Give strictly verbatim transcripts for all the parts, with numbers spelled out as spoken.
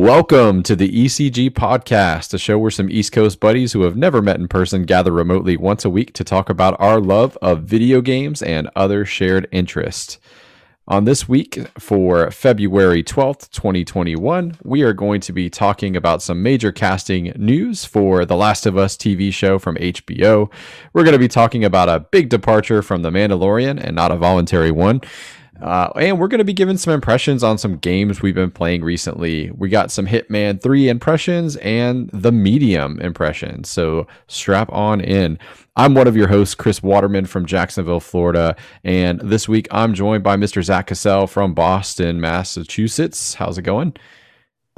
Welcome to the E C G podcast, a show where some East Coast buddies who have never met in person gather remotely once a week to talk about our love of video games and other shared interests. On this week for February twelfth, twenty twenty-one, we are going to be talking about some major casting news for The Last of Us T V show from H B O. We're going to be talking about a big departure from The Mandalorian, and not a voluntary one. Uh, and we're going to be giving some impressions on some games we've been playing recently. We got some Hitman three impressions and The Medium impressions. So strap on in. I'm one of your hosts, Chris Waterman from Jacksonville, Florida. And this week I'm joined by Mister Zach Cassell from Boston, Massachusetts. How's it going?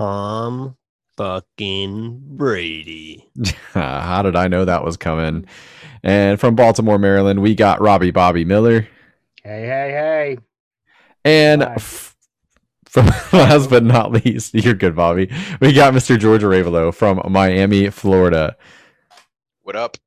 Um, fucking Brady. How did I know that was coming? And from Baltimore, Maryland, we got Robbie Bobby Miller. Hey, hey, hey. And f- from last but not least, you're good, Bobby. We got Mister George Arevalo from Miami, Florida. What up?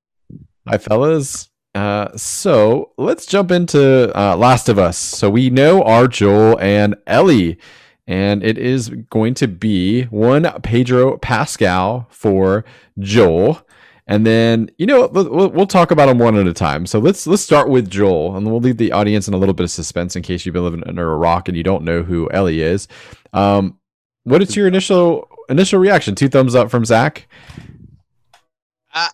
Hi, fellas. Uh, so let's jump into uh, Last of Us. So we know our Joel and Ellie, and it is going to be one Pedro Pascal for Joel. And then, you know, we'll talk about them one at a time. So let's let's start with Joel, and we'll leave the audience in a little bit of suspense in case you've been living under a rock and you don't know who Ellie is. Um, what is your initial initial reaction? Two thumbs up from Zach. Uh,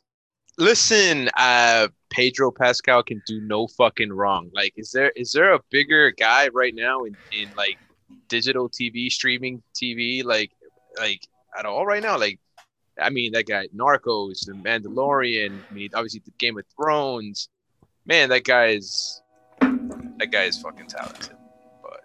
listen, uh, Pedro Pascal can do no fucking wrong. Like, is there is there a bigger guy right now in, in like digital T V, streaming T V, like like at all right now? Like, I mean, that guy, Narcos, The Mandalorian, I mean, obviously the Game of Thrones. Man, that guy is that guy is fucking talented. But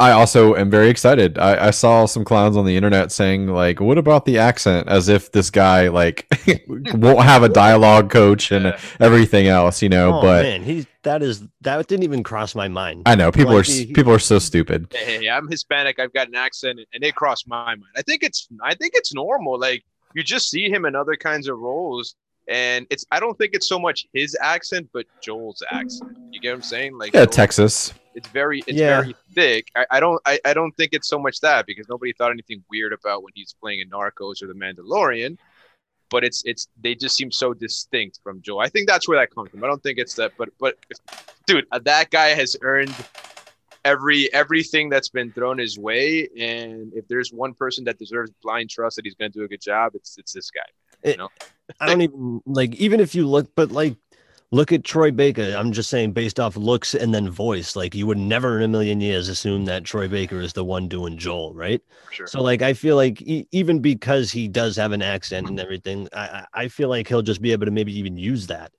I also am very excited. I, I saw some clowns on the internet saying, like, what about the accent? As if this guy, like, won't have a dialogue coach and yeah. everything else, you know. Oh, but man, he's that is that didn't even cross my mind. I know people like, are he, people are so stupid. Hey, I'm Hispanic, I've got an accent, and it crossed my mind. I think it's I think it's normal, like you just see him in other kinds of roles, and it's I don't think it's so much his accent, but Joel's accent. You get what I'm saying? Like yeah, Joel, Texas. It's very it's yeah. very thick. I, I don't I, I don't think it's so much that because nobody thought anything weird about when he's playing in Narcos or The Mandalorian, but it's it's they just seem so distinct from Joel. I think that's where that comes from. I don't think it's that, but but dude, that guy has earned Every everything that's been thrown his way, and if there's one person that deserves blind trust that he's going to do a good job, it's it's this guy. You know? it, I don't even like even if you look, but like look at Troy Baker. I'm just saying, based off looks and then voice, like you would never in a million years assume that Troy Baker is the one doing Joel, right? Sure. So like I feel like e- even because he does have an accent and everything, I I feel like he'll just be able to maybe even use that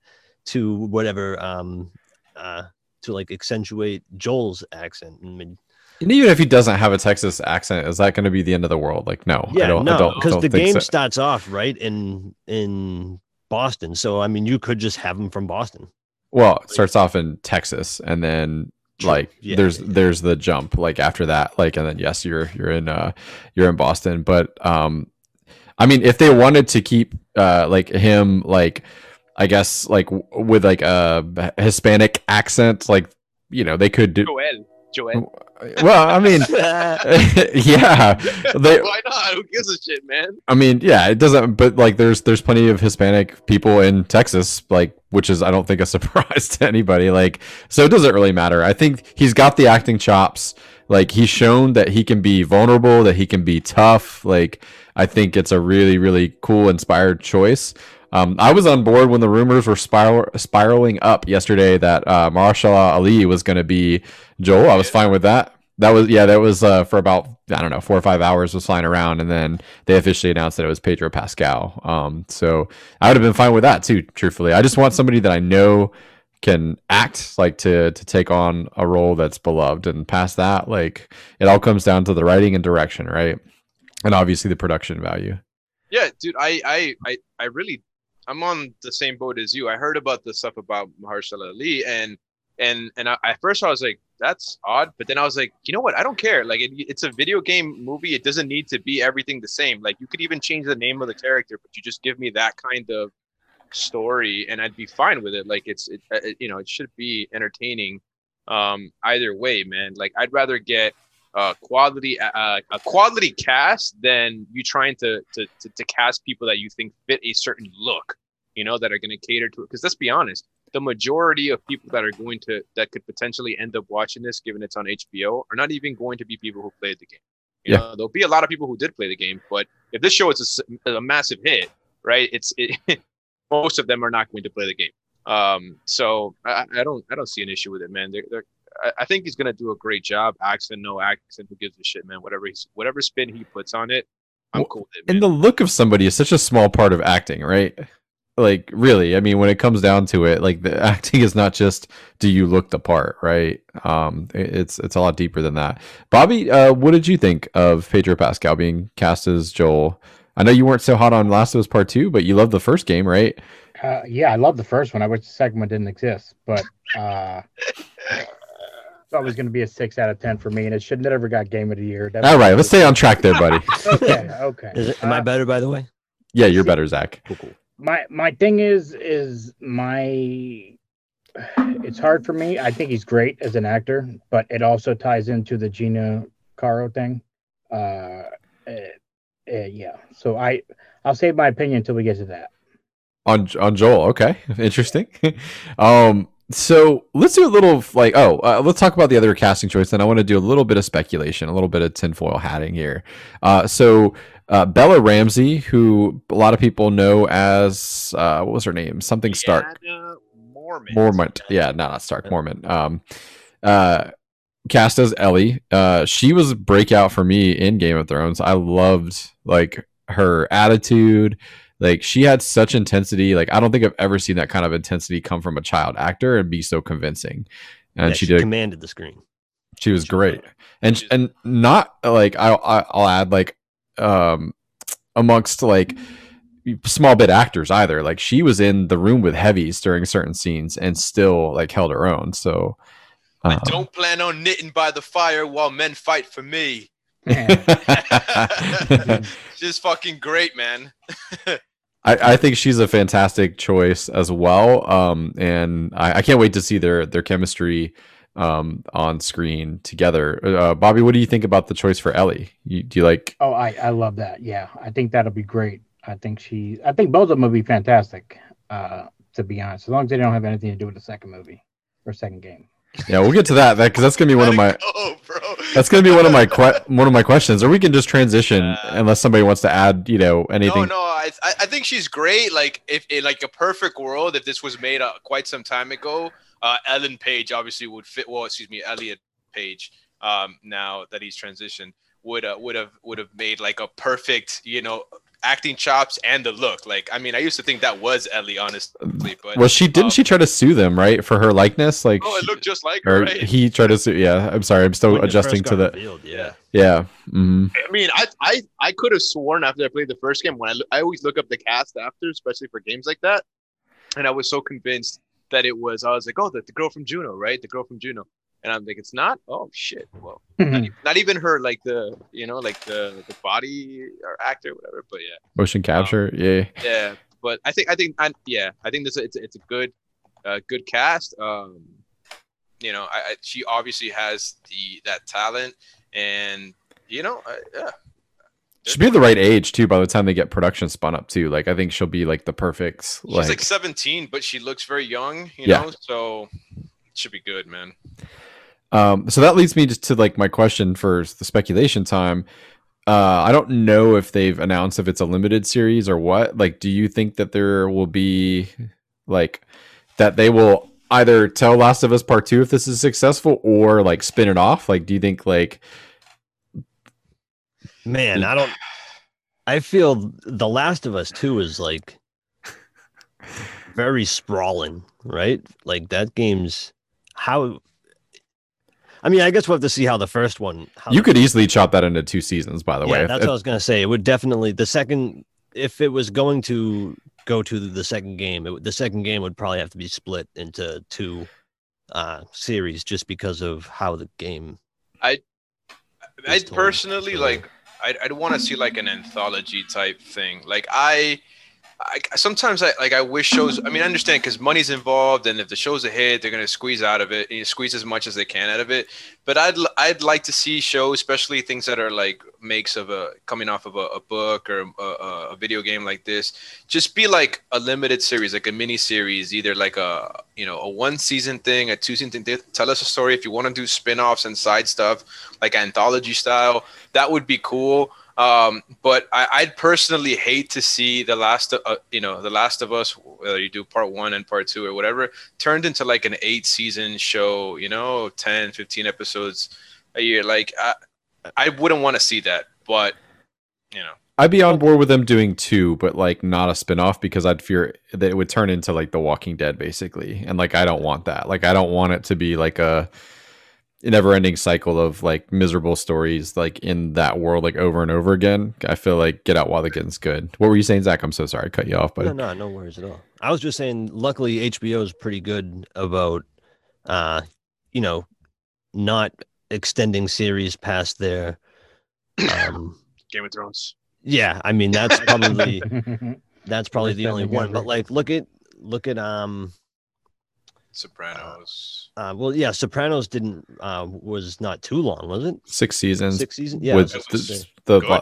to whatever. Um, uh, to like accentuate Joel's accent. I mean, and even if he doesn't have a Texas accent, is that going to be the end of the world? Like, no, yeah, I don't, no, I don't, because the game so. starts off right in, in Boston. So, I mean, you could just have him from Boston. Well, it starts off in Texas and then like yeah, there's, yeah. there's the jump like after that, like, and then yes, you're, you're in, uh, you're in Boston. But, um, I mean, if they wanted to keep, uh, like him, like, I guess like with like a Hispanic accent, like, you know, they could do Joel. Joel. Well, I mean, yeah, they, why not? Who gives a shit, man? I mean, yeah, it doesn't. But like, there's there's plenty of Hispanic people in Texas, like, which is I don't think a surprise to anybody. Like, so it doesn't really matter. I think he's got the acting chops. Like, he's shown that he can be vulnerable, that he can be tough. Like, I think it's a really, really cool, inspired choice. Um, I was on board when the rumors were spiral, spiraling up yesterday that uh, Mahershala Ali was going to be Joel. I was fine with that. That was yeah, that was uh, for about I don't know four or five hours was flying around, and then they officially announced that it was Pedro Pascal. Um, so I would have been fine with that too. Truthfully, I just want somebody that I know can act like to to take on a role that's beloved, and past that, like it all comes down to the writing and direction, right? And obviously the production value. Yeah, dude, I I I, I really. I'm on the same boat as you. I heard about the stuff about Mahershala Ali, and and and I, at first I was like, that's odd. But then I was like, you know what? I don't care. Like, it, it's a video game movie. It doesn't need to be everything the same. Like, you could even change the name of the character, but you just give me that kind of story, and I'd be fine with it. Like, it's it, it you know, it should be entertaining um, either way, man. Like, I'd rather get uh, quality uh, a quality cast than you trying to, to to to cast people that you think fit a certain look, you know, that are going to cater to it. Because let's be honest, the majority of people that are going to that could potentially end up watching this, given it's on H B O, are not even going to be people who played the game. You yeah. know, there'll be a lot of people who did play the game, but if this show is a, a massive hit, right? It's it, most of them are not going to play the game. Um, so I, I don't, I don't see an issue with it, man. They're, they're, I think he's gonna do a great job. Axon, no Axon, who gives a shit, man? Whatever he's, whatever spin he puts on it, I'm well, cool with it, man. And the look of somebody is such a small part of acting, right? Like, really, I mean, when it comes down to it, like, the acting is not just do you look the part, right? Um, it's it's a lot deeper than that. Bobby, uh, what did you think of Pedro Pascal being cast as Joel? I know you weren't so hot on Last of Us Part Two, but you loved the first game, right? Uh, yeah, I loved the first one. I wish the second one didn't exist, but uh, it's always going to be a six out of ten for me, and it shouldn't have ever got Game of the Year. That all right, let's stay on track there, buddy. okay, okay. Is it, am uh, I better, by the way? Yeah, you're better, Zach. Cool, cool. My my thing is is my it's hard for me. I think he's great as an actor, but it also ties into the Gina Carano thing. Uh, uh, uh, yeah. So I I'll save my opinion until we get to that. On on Joel, okay, interesting. um, so let's do a little like oh, uh, let's talk about the other casting choice. Then I want to do a little bit of speculation, a little bit of tinfoil hatting here. Uh, so. Uh, Bella Ramsey, who a lot of people know as uh, what was her name? Something Stark. Anna Mormont. Mormont. Yeah, no, not Stark. Mormont. Um, uh, cast as Ellie. Uh, she was a breakout for me in Game of Thrones. I loved like her attitude. Like she had such intensity. Like I don't think I've ever seen that kind of intensity come from a child actor and be so convincing. And yeah, she, she did commanded the screen. She was she great, and She's- and not like I, I I'll add like. um amongst like small bit actors either. Like she was in the room with heavies during certain scenes and still like held her own. So um, I don't plan on knitting by the fire while men fight for me. She's fucking great, man. I, I think she's a fantastic choice as well. Um and I, I can't wait to see their their chemistry um on screen together. uh Bobby, what do you think about the choice for Ellie? You, do you like oh I I love that. Yeah, I think that'll be great. I think she I think both of them will be fantastic, uh to be honest, as long as they don't have anything to do with the second movie or second game. Yeah, we'll get to that because that, that's gonna be one of my go, bro. that's gonna be one of my que- one of my questions, or we can just transition uh, unless somebody wants to add, you know, anything. No, no, I I think she's great. Like if in like a perfect world, if this was made uh, quite some time ago, uh, Ellen Page obviously would fit. Well, excuse me, Elliot Page. Um, now that he's transitioned, would uh, would have would have made like a perfect, you know, acting chops and the look. Like, I mean, I used to think that was Ellie, honestly. But well, she didn't. Um, she tried to sue them, right, for her likeness. Like, oh, it looked just like her. Right? He tried to sue. Yeah, I'm sorry, I'm still adjusting to the. Revealed, yeah, yeah. Mm-hmm. I mean, I, I, I could have sworn after I played the first game when I, I always look up the cast after, especially for games like that, and I was so convinced that it was. I was like, oh, the, the girl from Juno, right? The girl from Juno. And I'm like, it's not. Oh shit! Well, mm-hmm. not, even, not even her, like the, you know, like the, the body or actor, whatever. But yeah, motion capture, um, yeah, yeah. But I think, I think, I, yeah, I think this it's it's a good, uh, good cast. Um, you know, I, I she obviously has the that talent, and you know, I, yeah, she'll be the right age too. By the time they get production spun up too, like I think she'll be like the perfect. She's like, like seventeen, but she looks very young. You yeah. know, so it should be good, man. Um, so that leads me just to like my question for the speculation time. Uh, I don't know if they've announced if it's a limited series or what. Like, do you think that there will be like that they will either tell Last of Us Part Two if this is successful or like spin it off? Like, do you think like, man, I don't, I feel The Last of Us Two is like very sprawling, right? Like that game's how. I mean, I guess we'll have to see how the first one... How you could first easily chop that into two seasons, by the yeah, way. Yeah, that's if, what I was going to say. It would definitely... The second... If it was going to go to the second game, it, the second game would probably have to be split into two uh, series just because of how the game... I I personally, like... I'd, I'd want to see, like, an anthology type thing. Like, I... I, sometimes I like I wish shows. I mean, I understand because money's involved, and if the show's a hit, they're gonna squeeze out of it, you know, squeeze as much as they can out of it. But I'd I'd like to see shows, especially things that are like makes of a coming off of a, a book or a, a video game like this, just be like a limited series, like a mini series, either like a you know a one season thing, a two season thing. Tell us a story. If you want to do spin-offs and side stuff, like anthology style, that would be cool. Um, but I, I'd personally hate to see the last, uh, you know, the Last of Us, whether you do part one and part two or whatever, turned into like an eight season show, you know, ten, fifteen episodes a year. Like I, I wouldn't want to see that, but you know, I'd be on board with them doing two, but like not a spinoff, because I'd fear that it would turn into like The Walking Dead basically. And like, I don't want that. Like, I don't want it to be like a never-ending cycle of like miserable stories like in that world like over and over again. I feel like get out while the getting's good. What were you saying, Zach? I'm so sorry I cut you off, but no, no, no worries at all. I was just saying, luckily H B O is pretty good about uh you know not extending series past their um Game of Thrones. Yeah, I mean that's probably that's probably the only one. But like look at look at um Sopranos. Uh, uh, well, yeah, Sopranos didn't uh, was not too long, was it? Six seasons. Six seasons. Yeah, with the the, the, yeah.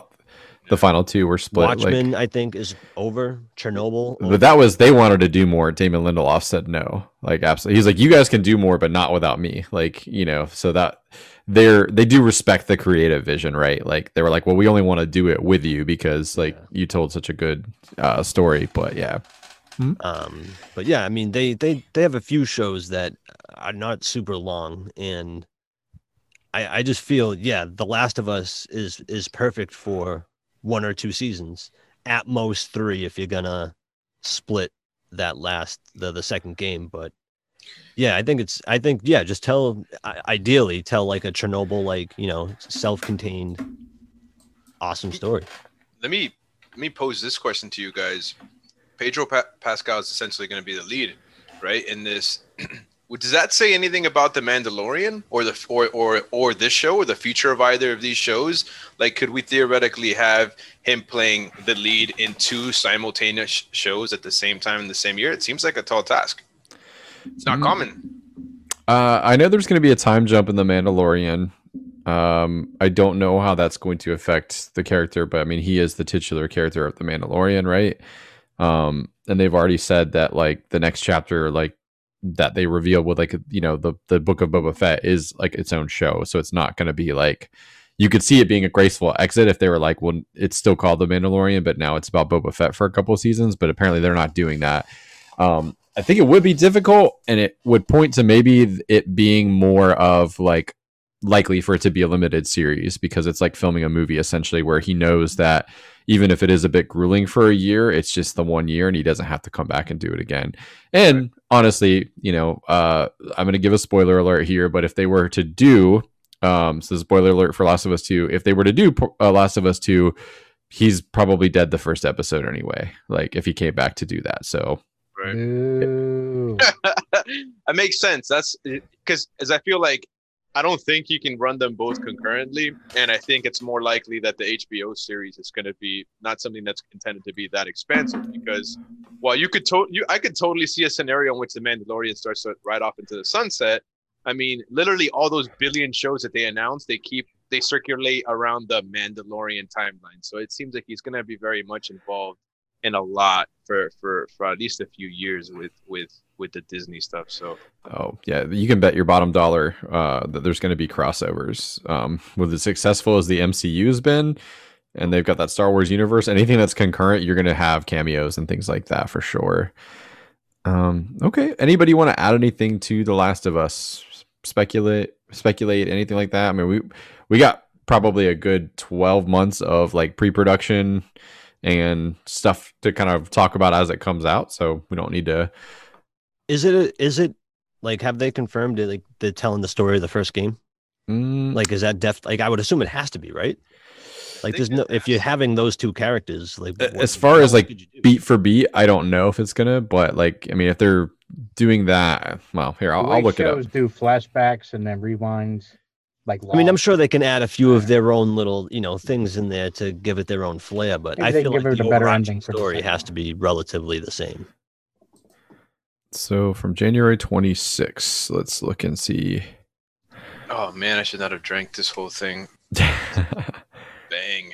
the final two were split. Watchmen, like, I think, is over. Chernobyl. But over. That was they wanted to do more. Damon Lindelof said no. Like absolutely, he's like, you guys can do more, but not without me. Like you know, so that they're they do respect the creative vision, right? Like they were like, well, we only want to do it with you because like yeah. you told such a good uh, story. But yeah. Um, but yeah, I mean, they, they, they have a few shows that are not super long, and I, I just feel, yeah, The Last of Us is, is perfect for one or two seasons, at most three, if you're gonna split that last, the, the second game. But yeah, I think it's, I think, yeah, just tell, ideally tell like a Chernobyl, like, you know, self-contained, awesome story. Let me, let me pose this question to you guys. Pedro pa- Pascal is essentially going to be the lead, right? In this, does that say anything about The Mandalorian or the or, or or this show or the future of either of these shows? Like, could we theoretically have him playing the lead in two simultaneous sh- shows at the same time in the same year? It seems like a tall task. It's not mm. common. Uh, I know there's going to be a time jump in The Mandalorian. Um, I don't know how that's going to affect the character, but I mean, he is the titular character of The Mandalorian, right? Um, and they've already said that like the next chapter, like that they reveal with like, you know, the, the Book of Boba Fett is like its own show. So it's not going to be like, you could see it being a graceful exit if they were like, well, it's still called The Mandalorian, but now it's about Boba Fett for a couple of seasons, but apparently they're not doing that. Um, I think it would be difficult, and it would point to maybe it being more of like likely for it to be a limited series, because it's like filming a movie essentially, where he knows that even if it is a bit grueling for a year, it's just the one year and he doesn't have to come back and do it again. And right. honestly, you know, uh, I'm going to give a spoiler alert here, but if they were to do, um, so spoiler alert for Last of Us two, if they were to do uh, Last of Us two, he's probably dead the first episode anyway. Like if he came back to do that. So right. It makes sense. That's because as I feel like, I don't think you can run them both concurrently, and I think it's more likely that the H B O series is going to be not something that's intended to be that expansive. Because, while you could, to- you I could totally see a scenario in which The Mandalorian starts right off into the sunset. I mean, literally all those billion shows that they announce, they keep they circulate around the Mandalorian timeline. So it seems like he's going to be very much involved in a lot for, for, for at least a few years with with. with the Disney stuff. So oh yeah, you can bet your bottom dollar uh that there's going to be crossovers. Um with as successful as the M C U has been, and they've got that Star Wars universe, anything that's concurrent, you're going to have cameos and things like that for sure. Um okay, anybody want to add anything to The Last of Us? Speculate speculate anything like that? I mean, we we got probably a good twelve months of like pre-production and stuff to kind of talk about as it comes out, so we don't need to. Is it, a, is it like, have they confirmed it? Like they're telling the story of the first game? Mm. Like, is that def like, I would assume it has to be, right? Like there's no, if you're having those two characters, like what, as far as like beat for beat, I don't know if it's going to, but like, I mean, if they're doing that, well, here, I'll, I'll look it up. Shows do flashbacks and then rewinds. like long. I mean, I'm sure they can add a few of their own little, you know, things in there to give it their own flair, but maybe I feel like the overarching story has to be relatively the same. So from January twenty-sixth, let's look and see. Oh man, I should not have drank this whole thing. Bang. Bang.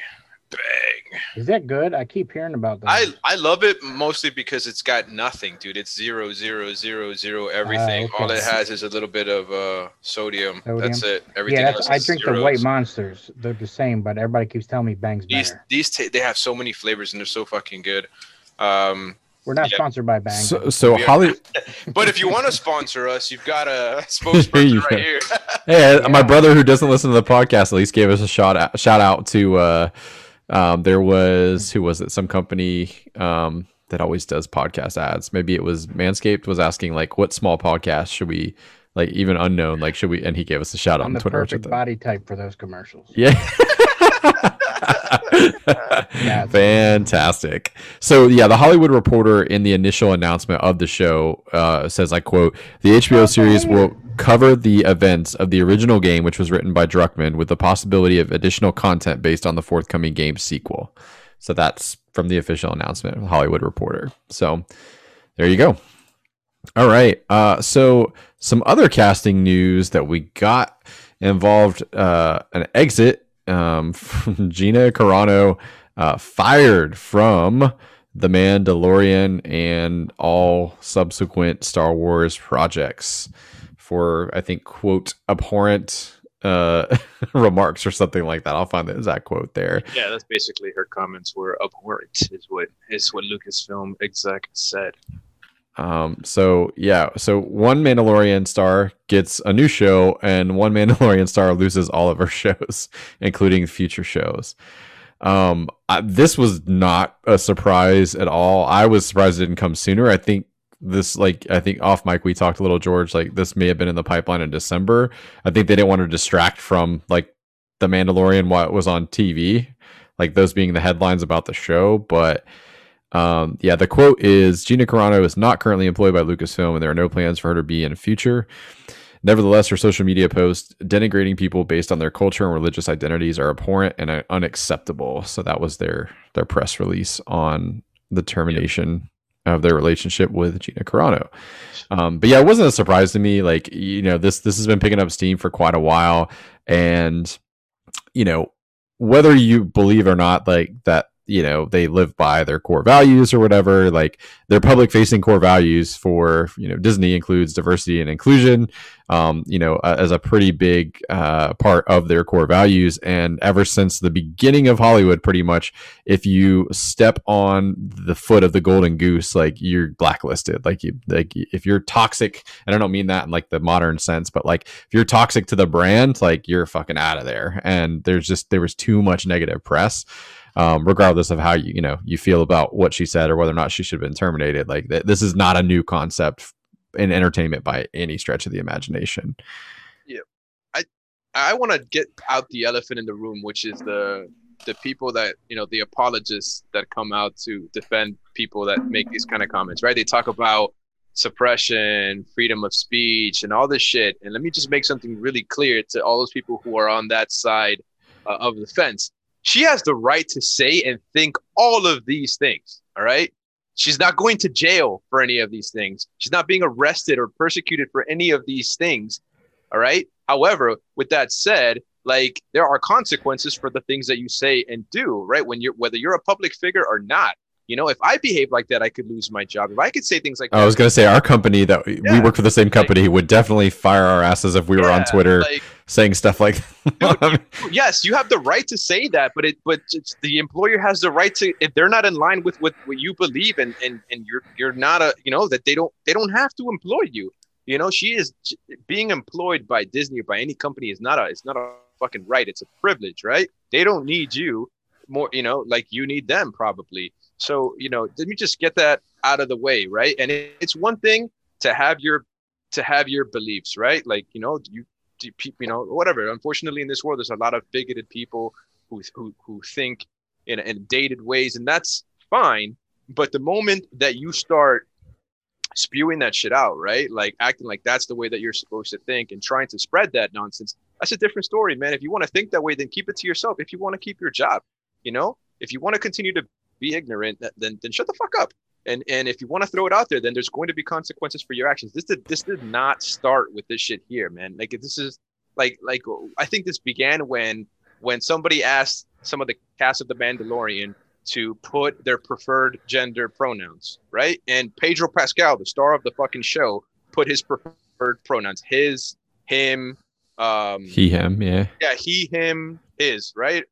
Is that good? I keep hearing about that. I, I love it mostly because it's got nothing, dude. It's zero, zero, zero, zero, everything. Uh, okay. All it has is a little bit of uh, sodium. sodium. That's it. Everything yeah, that's, else I is drink zeros. The White Monsters. They're the same, but everybody keeps telling me Bang's these, better. These t- they have so many flavors, and they're so fucking good. Um, We're not yeah. sponsored by Bang. So, so Holly. But if you want to sponsor us, you've got a spokesperson right here. Hey, yeah. My brother who doesn't listen to the podcast at least gave us a shout out, shout out to... Uh, Um, there was, who was it? Some company, um, that always does podcast ads. Maybe it was Manscaped was asking like, what small podcast should we like, even unknown, like, should we, and he gave us a shout out on Twitter. Perfect body type for those commercials. Yeah. Yeah, fantastic. So yeah, the Hollywood Reporter in the initial announcement of the show, uh, says, I quote, the H B O series will cover the events of the original game, which was written by Druckmann, with the possibility of additional content based on the forthcoming game sequel. So that's from the official announcement of the Hollywood Reporter. So there you go. All right. Uh, so some other casting news that we got involved uh, an exit um, from Gina Carano, uh, fired from The Mandalorian and all subsequent Star Wars projects for, I think, quote, abhorrent uh, remarks or something like that. I'll find the exact quote there. Yeah, that's basically her comments were abhorrent, is what is what Lucasfilm exec said. Um, so, yeah, so one Mandalorian star gets a new show, and one Mandalorian star loses all of her shows, including future shows. Um, I, this was not a surprise at all. I was surprised it didn't come sooner. I think This like I think off mic we talked a little, George, like this may have been in the pipeline in December. I think they didn't want to distract from like The Mandalorian while it was on T V, like those being the headlines about the show. But um yeah, the quote is, Gina Carano is not currently employed by Lucasfilm, and there are no plans for her to be in the future. Nevertheless, her social media posts denigrating people based on their culture and religious identities are abhorrent and unacceptable. So that was their their press release on the termination. Yep. Of their relationship with Gina Carano. Um, but yeah, it wasn't a surprise to me. Like, you know, this, this has been picking up steam for quite a while. And, you know, whether you believe or not, like that, you know, they live by their core values or whatever, like their public facing core values for, you know, Disney includes diversity and inclusion, um, you know, uh, as a pretty big uh, part of their core values. And ever since the beginning of Hollywood, pretty much, if you step on the foot of the golden goose, like you're blacklisted, like you, like if you're toxic, and I don't mean that in like the modern sense, but like if you're toxic to the brand, like you're fucking out of there. And there's just, there was too much negative press. Um, regardless of how you you know you feel about what she said or whether or not she should have been terminated, like th- this is not a new concept in entertainment by any stretch of the imagination. Yeah, I I want to get out the elephant in the room, which is the the people that, you know, the apologists that come out to defend people that make these kind of comments, right? They talk about suppression, freedom of speech, and all this shit. And let me just make something really clear to all those people who are on that side uh, of the fence. She has the right to say and think all of these things, all right? She's not going to jail for any of these things. She's not being arrested or persecuted for any of these things, all right? However, with that said, like, there are consequences for the things that you say and do, right? When you're, whether you're a public figure or not. You know, if I behave like that, I could lose my job. If I could say things like that. I was going to say, our company that we, yeah, we work for the same company, like, would definitely fire our asses if we yeah, were on Twitter like, saying stuff like that. Dude, yes, you have the right to say that, but it, but the employer has the right to, if they're not in line with what, what you believe and, and, and you're you're not a, you know, that they don't they don't have to employ you. You know, she is being employed by Disney or by any company is not a it's not a fucking right. It's a privilege, right? They don't need you more, you know, like you need them probably. So, you know, let me just get that out of the way, right? And it, it's one thing to have your to have your beliefs, right? Like, you know, you you know, whatever. Unfortunately, in this world, there's a lot of bigoted people who who, who think in, in dated ways, and that's fine. But the moment that you start spewing that shit out, right? Like acting like that's the way that you're supposed to think and trying to spread that nonsense, that's a different story, man. If you want to think that way, then keep it to yourself. If you want to keep your job, you know, if you want to continue to be ignorant, then then shut the fuck up. And and if you want to throw it out there, then there's going to be consequences for your actions. This did this did not start with this shit here, man. Like this is like like I think this began when when somebody asked some of the cast of The Mandalorian to put their preferred gender pronouns, right? And Pedro Pascal, the star of the fucking show, put his preferred pronouns: his, him, um, he, him, yeah, yeah, he, him, his, right?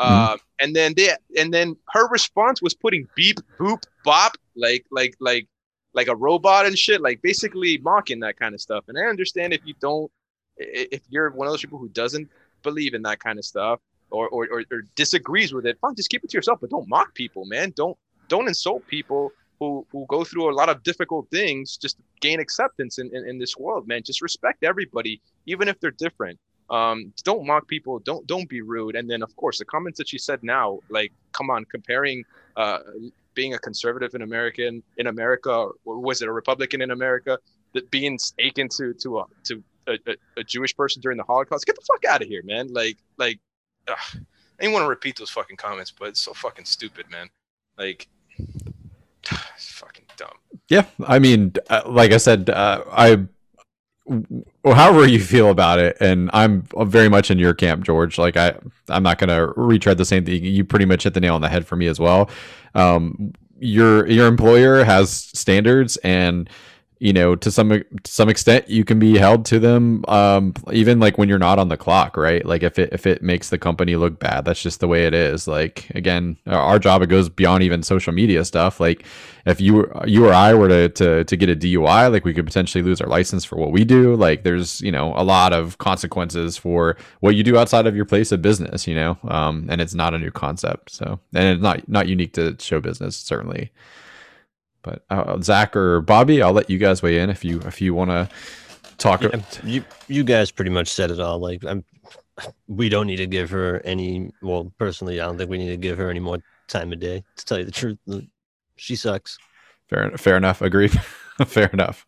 Mm. Um, and then they, and then her response was putting beep, boop, bop, like, like, like, like a robot and shit, like basically mocking that kind of stuff. And I understand if you don't, if you're one of those people who doesn't believe in that kind of stuff, or or, or, or disagrees with it, fine, just keep it to yourself, but don't mock people, man. Don't, don't insult people who, who go through a lot of difficult things just to gain acceptance in, in, in this world, man. Just respect everybody, even if they're different. Um, don't mock people. Don't, don't be rude. And then of course the comments that she said now, like, come on, comparing, uh, being a conservative in American in America, or was it a Republican in America, that being akin to, to, a, to a, a Jewish person during the Holocaust, get the fuck out of here, man. Like, like, ugh. I didn't want to repeat those fucking comments, but it's so fucking stupid, man. Like, it's fucking dumb. Yeah. I mean, uh, like I said, uh, I, Well, however you feel about it, and I'm very much in your camp, George. Like I, I'm not gonna retread the same thing. You pretty much hit the nail on the head for me as well. Um, your your employer has standards, and you know, to some to some extent, you can be held to them. Um, even like when you're not on the clock, right? Like if it if it makes the company look bad, that's just the way it is. Like again, our job, it goes beyond even social media stuff. Like if you you or I were to to to get a D U I, like we could potentially lose our license for what we do. Like there's, you know, a lot of consequences for what you do outside of your place of business. You know, um, and it's not a new concept. So, and it's not not unique to show business, certainly. But uh, Zach or Bobby, I'll let you guys weigh in if you if you want to talk. Yeah, you you guys pretty much said it all. Like I'm, we don't need to give her any. Well, personally, I don't think we need to give her any more time of day. To tell you the truth, she sucks. Fair, fair enough. Agreed. Fair enough.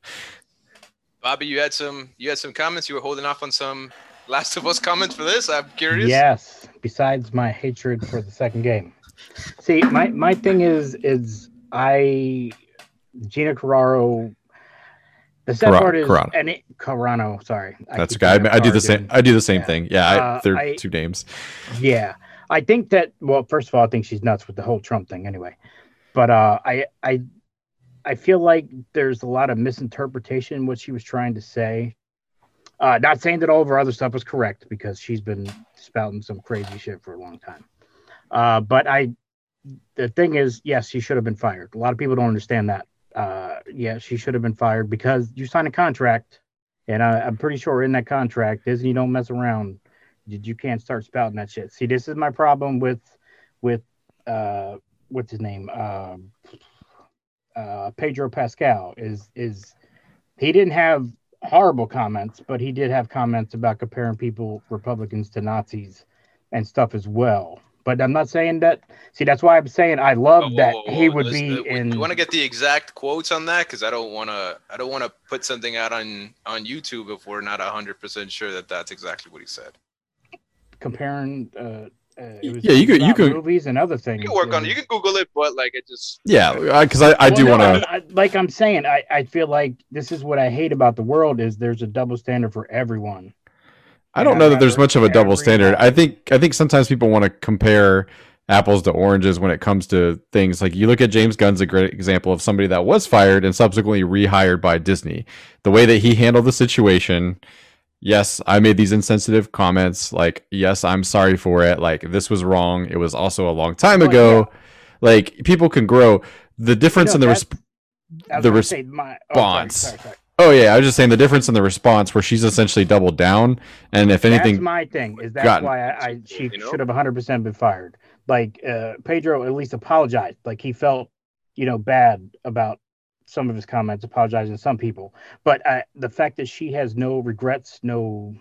Bobby, you had some you had some comments. You were holding off on some Last of Us comments for this. I'm curious. Yes. Besides my hatred for the second game. See, my my thing is is I. Gina Carano. The sad Car- part is Carano. And it, Carano. Sorry, I that's okay. I, I do the same. I do the same yeah. thing. Yeah, I, uh, they're I, two names. Yeah, I think that. Well, first of all, I think she's nuts with the whole Trump thing, anyway. But uh, I, I, I feel like there's a lot of misinterpretation in what she was trying to say. Uh, not saying that all of her other stuff was correct, because she's been spouting some crazy shit for a long time. Uh, but I, the thing is, yes, she should have been fired. A lot of people don't understand that. Uh, yeah, she should have been fired, because you sign a contract, and I, I'm pretty sure in that contract, Disney don't mess around. You, you can't start spouting that shit. See, this is my problem with, with, uh, what's his name? Uh, uh, Pedro Pascal is, is he didn't have horrible comments, but he did have comments about comparing people, Republicans to Nazis and stuff as well. But I'm not saying that. See, that's why I'm saying I love oh, whoa, that whoa, whoa. he would Listen, be in. You want to get the exact quotes on that, because I don't want to. I don't want to put something out on, on YouTube if we're not one hundred percent sure that that's exactly what he said. Comparing, uh, uh, it was yeah, you could, you could movies and other things. You can work was, on it. You can Google it, but like it just. Yeah, because I, I well, do no, want to. Like I'm saying, I, I feel like this is what I hate about the world is there's a double standard for everyone. I don't yeah, know that there's much of a double standard. I think I think sometimes people want to compare apples to oranges when it comes to things like you look at James Gunn's a great example of somebody that was fired and subsequently rehired by Disney. The way that he handled the situation, yes, I made these insensitive comments. Like, yes, I'm sorry for it. Like, this was wrong. It was also a long time well, ago. Yeah. Like, people can grow. The difference you know, in the resp- the res- my- oh, response. Sorry, sorry, sorry. Oh yeah, I was just saying the difference in the response where she's essentially doubled down, and if anything, that's my thing is that's gotten, why I, I she you know? should have one hundred percent been fired. Like uh, Pedro at least apologized, like he felt you know bad about some of his comments, apologizing to some people, but I, the fact that she has no regrets, no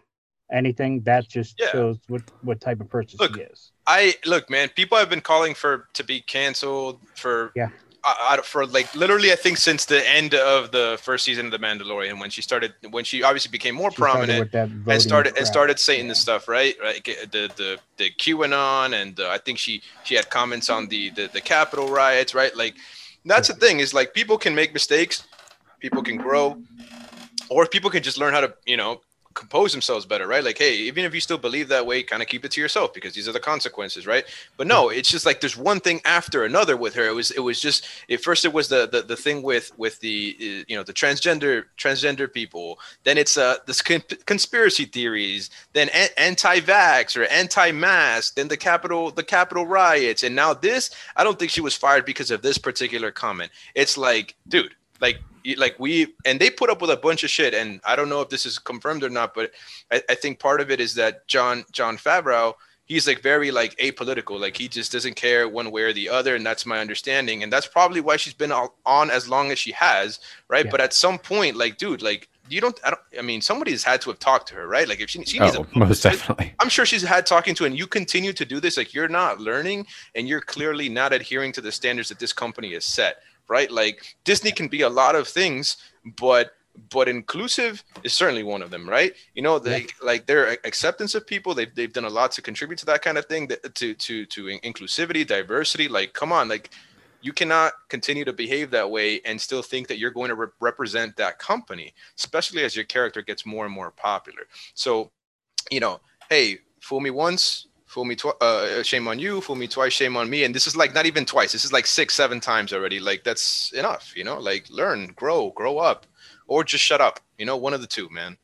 anything, that just yeah. shows what what type of person look, she is. I look, man, people have been calling for to be canceled for yeah. I, I, for like literally, I think since the end of the first season of The Mandalorian, when she started, when she obviously became more she prominent started and started crap. and started saying yeah. this stuff, right? Right. The the the QAnon, and uh, I think she she had comments on the the, the Capitol riots, right? Like, that's the thing, is like, people can make mistakes, people can grow, or people can just learn how to, you know, compose themselves better, right? Like, hey, even if you still believe that way, kind of keep it to yourself, because these are the consequences, right? But no, it's just like there's one thing after another with her. It was, it was just at first it was the the, the thing with with the you know the transgender transgender people. Then it's uh this conspiracy theories. Then anti-vax or anti-mask. Then the Capitol the Capitol riots. And now this. I don't think she was fired because of this particular comment. It's like, dude, like. Like we and they put up with a bunch of shit, and I don't know if this is confirmed or not, but I, I think part of it is that John John Favreau, he's like very like apolitical, like he just doesn't care one way or the other, and that's my understanding, and that's probably why she's been on as long as she has, right? Yeah. But at some point, like, dude, like you don't I don't I mean somebody's had to have talked to her, right? Like if she, she needs oh, a, most definitely. I'm sure she's had talking to, and you continue to do this, like you're not learning, and you're clearly not adhering to the standards that this company has set. Right, like Disney can be a lot of things, but but inclusive is certainly one of them, right? You know, they yeah. like their acceptance of people. They've they've done a lot to contribute to that kind of thing, to to to inclusivity, diversity. Like, come on, like you cannot continue to behave that way and still think that you're going to re- represent that company, especially as your character gets more and more popular. So, you know, hey, fool me once. Fool me twice, uh, shame on you. Fool me twice, shame on me. And this is like not even twice. This is like six, seven times already. Like that's enough, you know. Like learn, grow, grow up, or just shut up. You know, one of the two, man.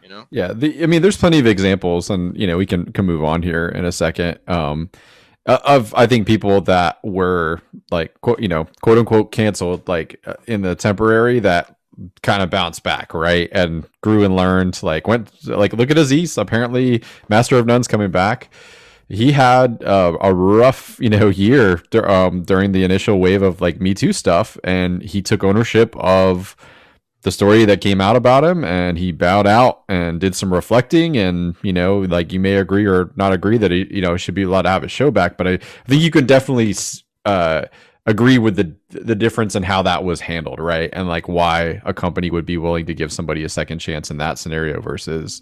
You know. Yeah, the, I mean, there's plenty of examples, and you know, we can can move on here in a second. Um, of I think people that were like, quote, you know, quote unquote canceled, like uh, in the temporary that kind of bounced back, right, and grew and learned, like went like look at Aziz, apparently Master of None's coming back. He had uh, a rough you know year um, during the initial wave of like Me Too stuff, and he took ownership of the story that came out about him, and he bowed out and did some reflecting, and you know like you may agree or not agree that he you know should be allowed to have his show back, but I, I think you can definitely uh agree with the the difference in how that was handled, right? And like why a company would be willing to give somebody a second chance in that scenario versus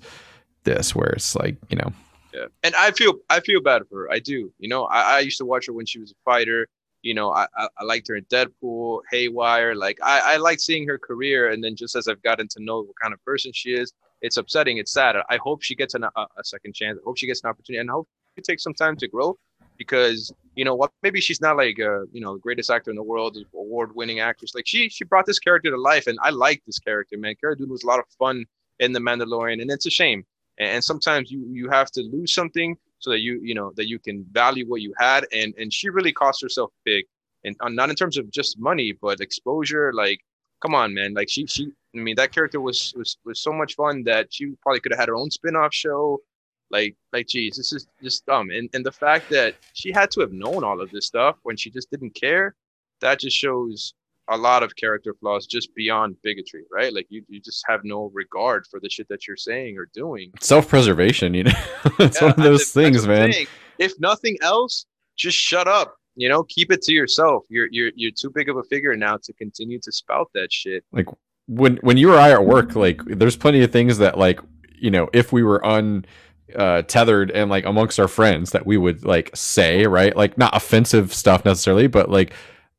this, where it's like, you know. Yeah. And I feel I feel bad for her. I do. You know, I, I used to watch her when she was a fighter. You know, I, I, I liked her in Deadpool, Haywire. Like I, I liked seeing her career, and then just as I've gotten to know what kind of person she is, it's upsetting, it's sad. I hope she gets an, a, a second chance. I hope she gets an opportunity, and I hope she takes some time to grow. Because you know what, maybe she's not like uh you know greatest actor in the world, award-winning actress. Like she she brought this character to life, and I like this character, man. Cara Dune was a lot of fun in The Mandalorian, and it's a shame. And sometimes you you have to lose something so that you you know that you can value what you had. And and she really cost herself big, and not in terms of just money, but exposure. Like, come on, man. Like she she I mean that character was was was so much fun that she probably could have had her own spin-off show. Like, like, geez, this is just dumb. And and the fact that she had to have known all of this stuff when she just didn't care, that just shows a lot of character flaws just beyond bigotry, right? Like, you, you just have no regard for the shit that you're saying or doing. Self-preservation, you know? It's yeah, one of those things, man. Thing. If nothing else, just shut up. You know, keep it to yourself. You're you're you're too big of a figure now to continue to spout that shit. Like, when, when you or I are at work, like, there's plenty of things that, like, you know, if we were un... uh tethered and like amongst our friends that we would like say, right? Like not offensive stuff necessarily, but like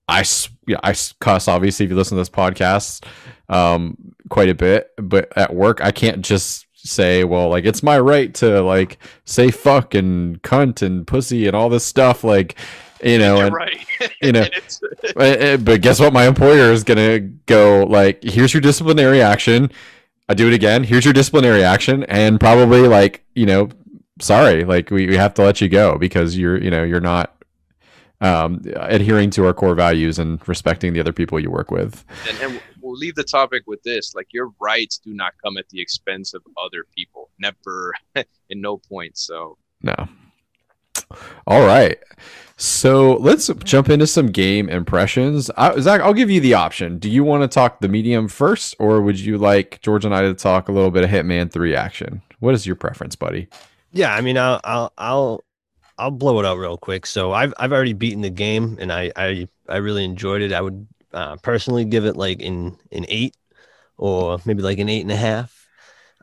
I yeah I cuss, obviously, if you listen to this podcast, um quite a bit. But at work I can't just say, well, like it's my right to like say fuck and cunt and pussy and all this stuff, like you know, and, right. you know, but guess what? My employer is gonna go like, here's your disciplinary action. I do it again. Here's your disciplinary action, and probably like, you know, sorry, like we, we have to let you go because you're, you know, you're not um, adhering to our core values and respecting the other people you work with. And, and we'll leave the topic with this: like your rights do not come at the expense of other people, never, at no point. So no. All right, so let's jump into some game impressions. I, Zach, I'll give you the option. Do you want to talk The Medium first, or would you like George and I to talk a little bit of Hitman three action? What is your preference, buddy? Yeah, I mean, I'll I'll, I'll I'll blow it out real quick. So I've I've already beaten the game, and I I, I really enjoyed it. I would uh, personally give it like an an eight, or maybe like an eight and a half.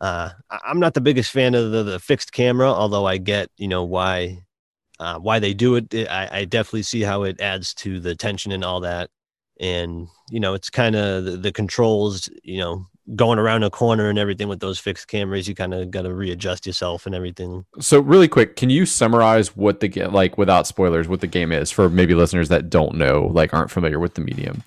Uh, I'm not the biggest fan of the, the fixed camera, although I get you know why uh, why they do it. I, I definitely see how it adds to the tension and all that. And you know, it's kind of the, the controls, you know, going around a corner and everything with those fixed cameras, you kind of got to readjust yourself and everything. So really quick, can you summarize what the game, like without spoilers, what the game is for maybe listeners that don't know, like aren't familiar with the medium?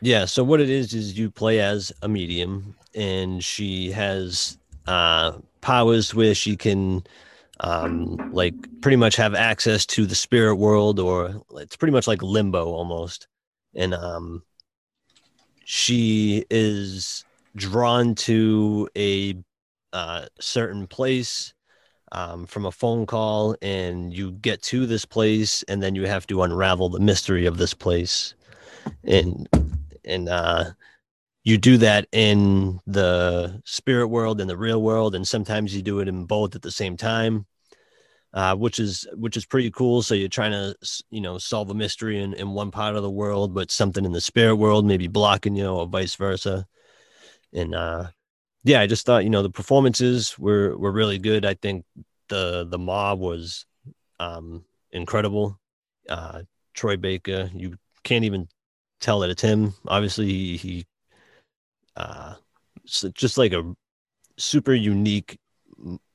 Yeah. So what it is, is you play as a medium, and she has uh, powers where she can um, like pretty much have access to the spirit world, or it's pretty much like limbo almost. And um, she is drawn to a uh, certain place um, from a phone call, and you get to this place, and then you have to unravel the mystery of this place. And and uh, you do that in the spirit world and the real world, and sometimes you do it in both at the same time. Uh, which is which is pretty cool. So you're trying to, you know, solve a mystery in, in one part of the world, but something in the spirit world maybe blocking you or vice versa. And uh, yeah, I just thought, you know, the performances were, were really good. I think the the mob was um, incredible. Uh, Troy Baker, you can't even tell that it's him. Obviously, he, he uh, just like a super unique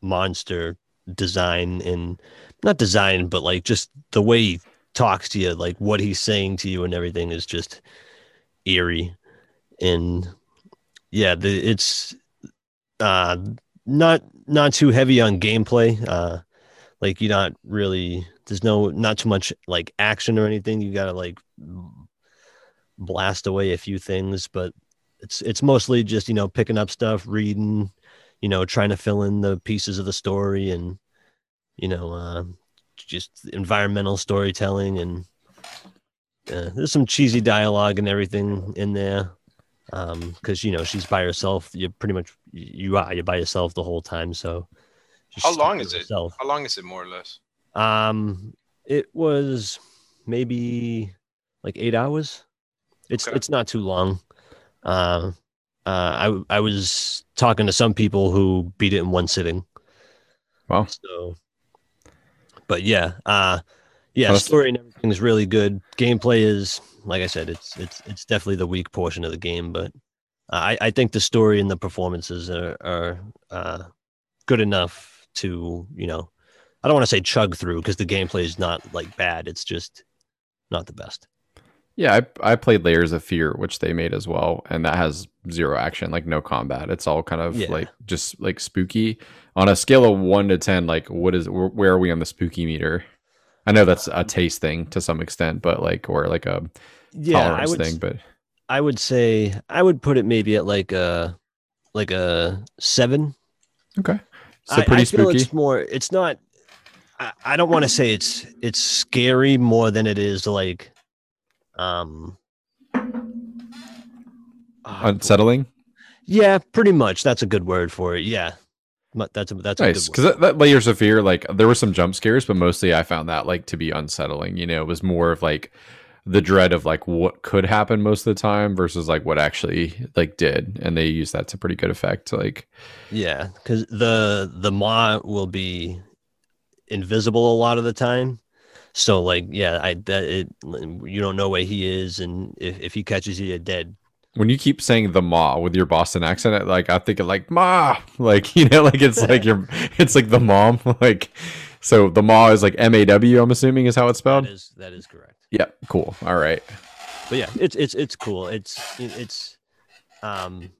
monster design, and not design, but like just the way he talks to you, like what he's saying to you and everything is just eerie. And yeah, the, it's uh, not, not too heavy on gameplay. Uh, like you're not really, there's no, not too much like action or anything. You got to like blast away a few things, but it's, it's mostly just, you know, picking up stuff, reading, you know, trying to fill in the pieces of the story, and, you know, uh, just environmental storytelling. And uh, there's some cheesy dialogue and everything in there. Um, 'cause you know, she's by herself. You're pretty much, you are, you're by yourself the whole time. So how long is it? How long is it more or less? Um, it was maybe like eight hours. It's, okay. It's not too long. Um, uh, Uh, I I was talking to some people who beat it in one sitting. Wow. So, but yeah, uh, yeah, well, story and everything is really good. Gameplay is, like I said, it's it's it's definitely the weak portion of the game, but uh, I I think the story and the performances are are uh, good enough to, you know, I don't want to say chug through, because the gameplay is not like bad. It's just not the best. Yeah, I I played Layers of Fear, which they made as well, and that has zero action, like no combat. It's all kind of yeah. like just like spooky. On a scale of one to ten, like what is where are we on the spooky meter? I know that's a taste thing to some extent, but like or like a yeah, tolerance I would, thing. But I would say I would put it maybe at like a like a seven. Okay, so pretty I, I spooky. Feel it's more. It's not. I, I don't want to say it's it's scary more than it is like. Um, unsettling. Yeah, pretty much. That's a good word for it. Yeah, that's a, that's nice, because that, that Layers of Fear, like there were some jump scares, but mostly I found that like to be unsettling. You know, it was more of like the dread of like what could happen most of the time versus like what actually like did, and they use that to pretty good effect. Like, yeah, because the the maw will be invisible a lot of the time. So like, yeah, I that it, you don't know where he is, and if, if he catches you, you're dead. When you keep saying the ma with your Boston accent, like I think like ma, like you know, like it's like your, it's like the mom, like so the ma is like M A W. I'm assuming is how it's spelled. That is that is correct. Yeah, cool. All right, but yeah, it's it's it's cool. It's it's, um,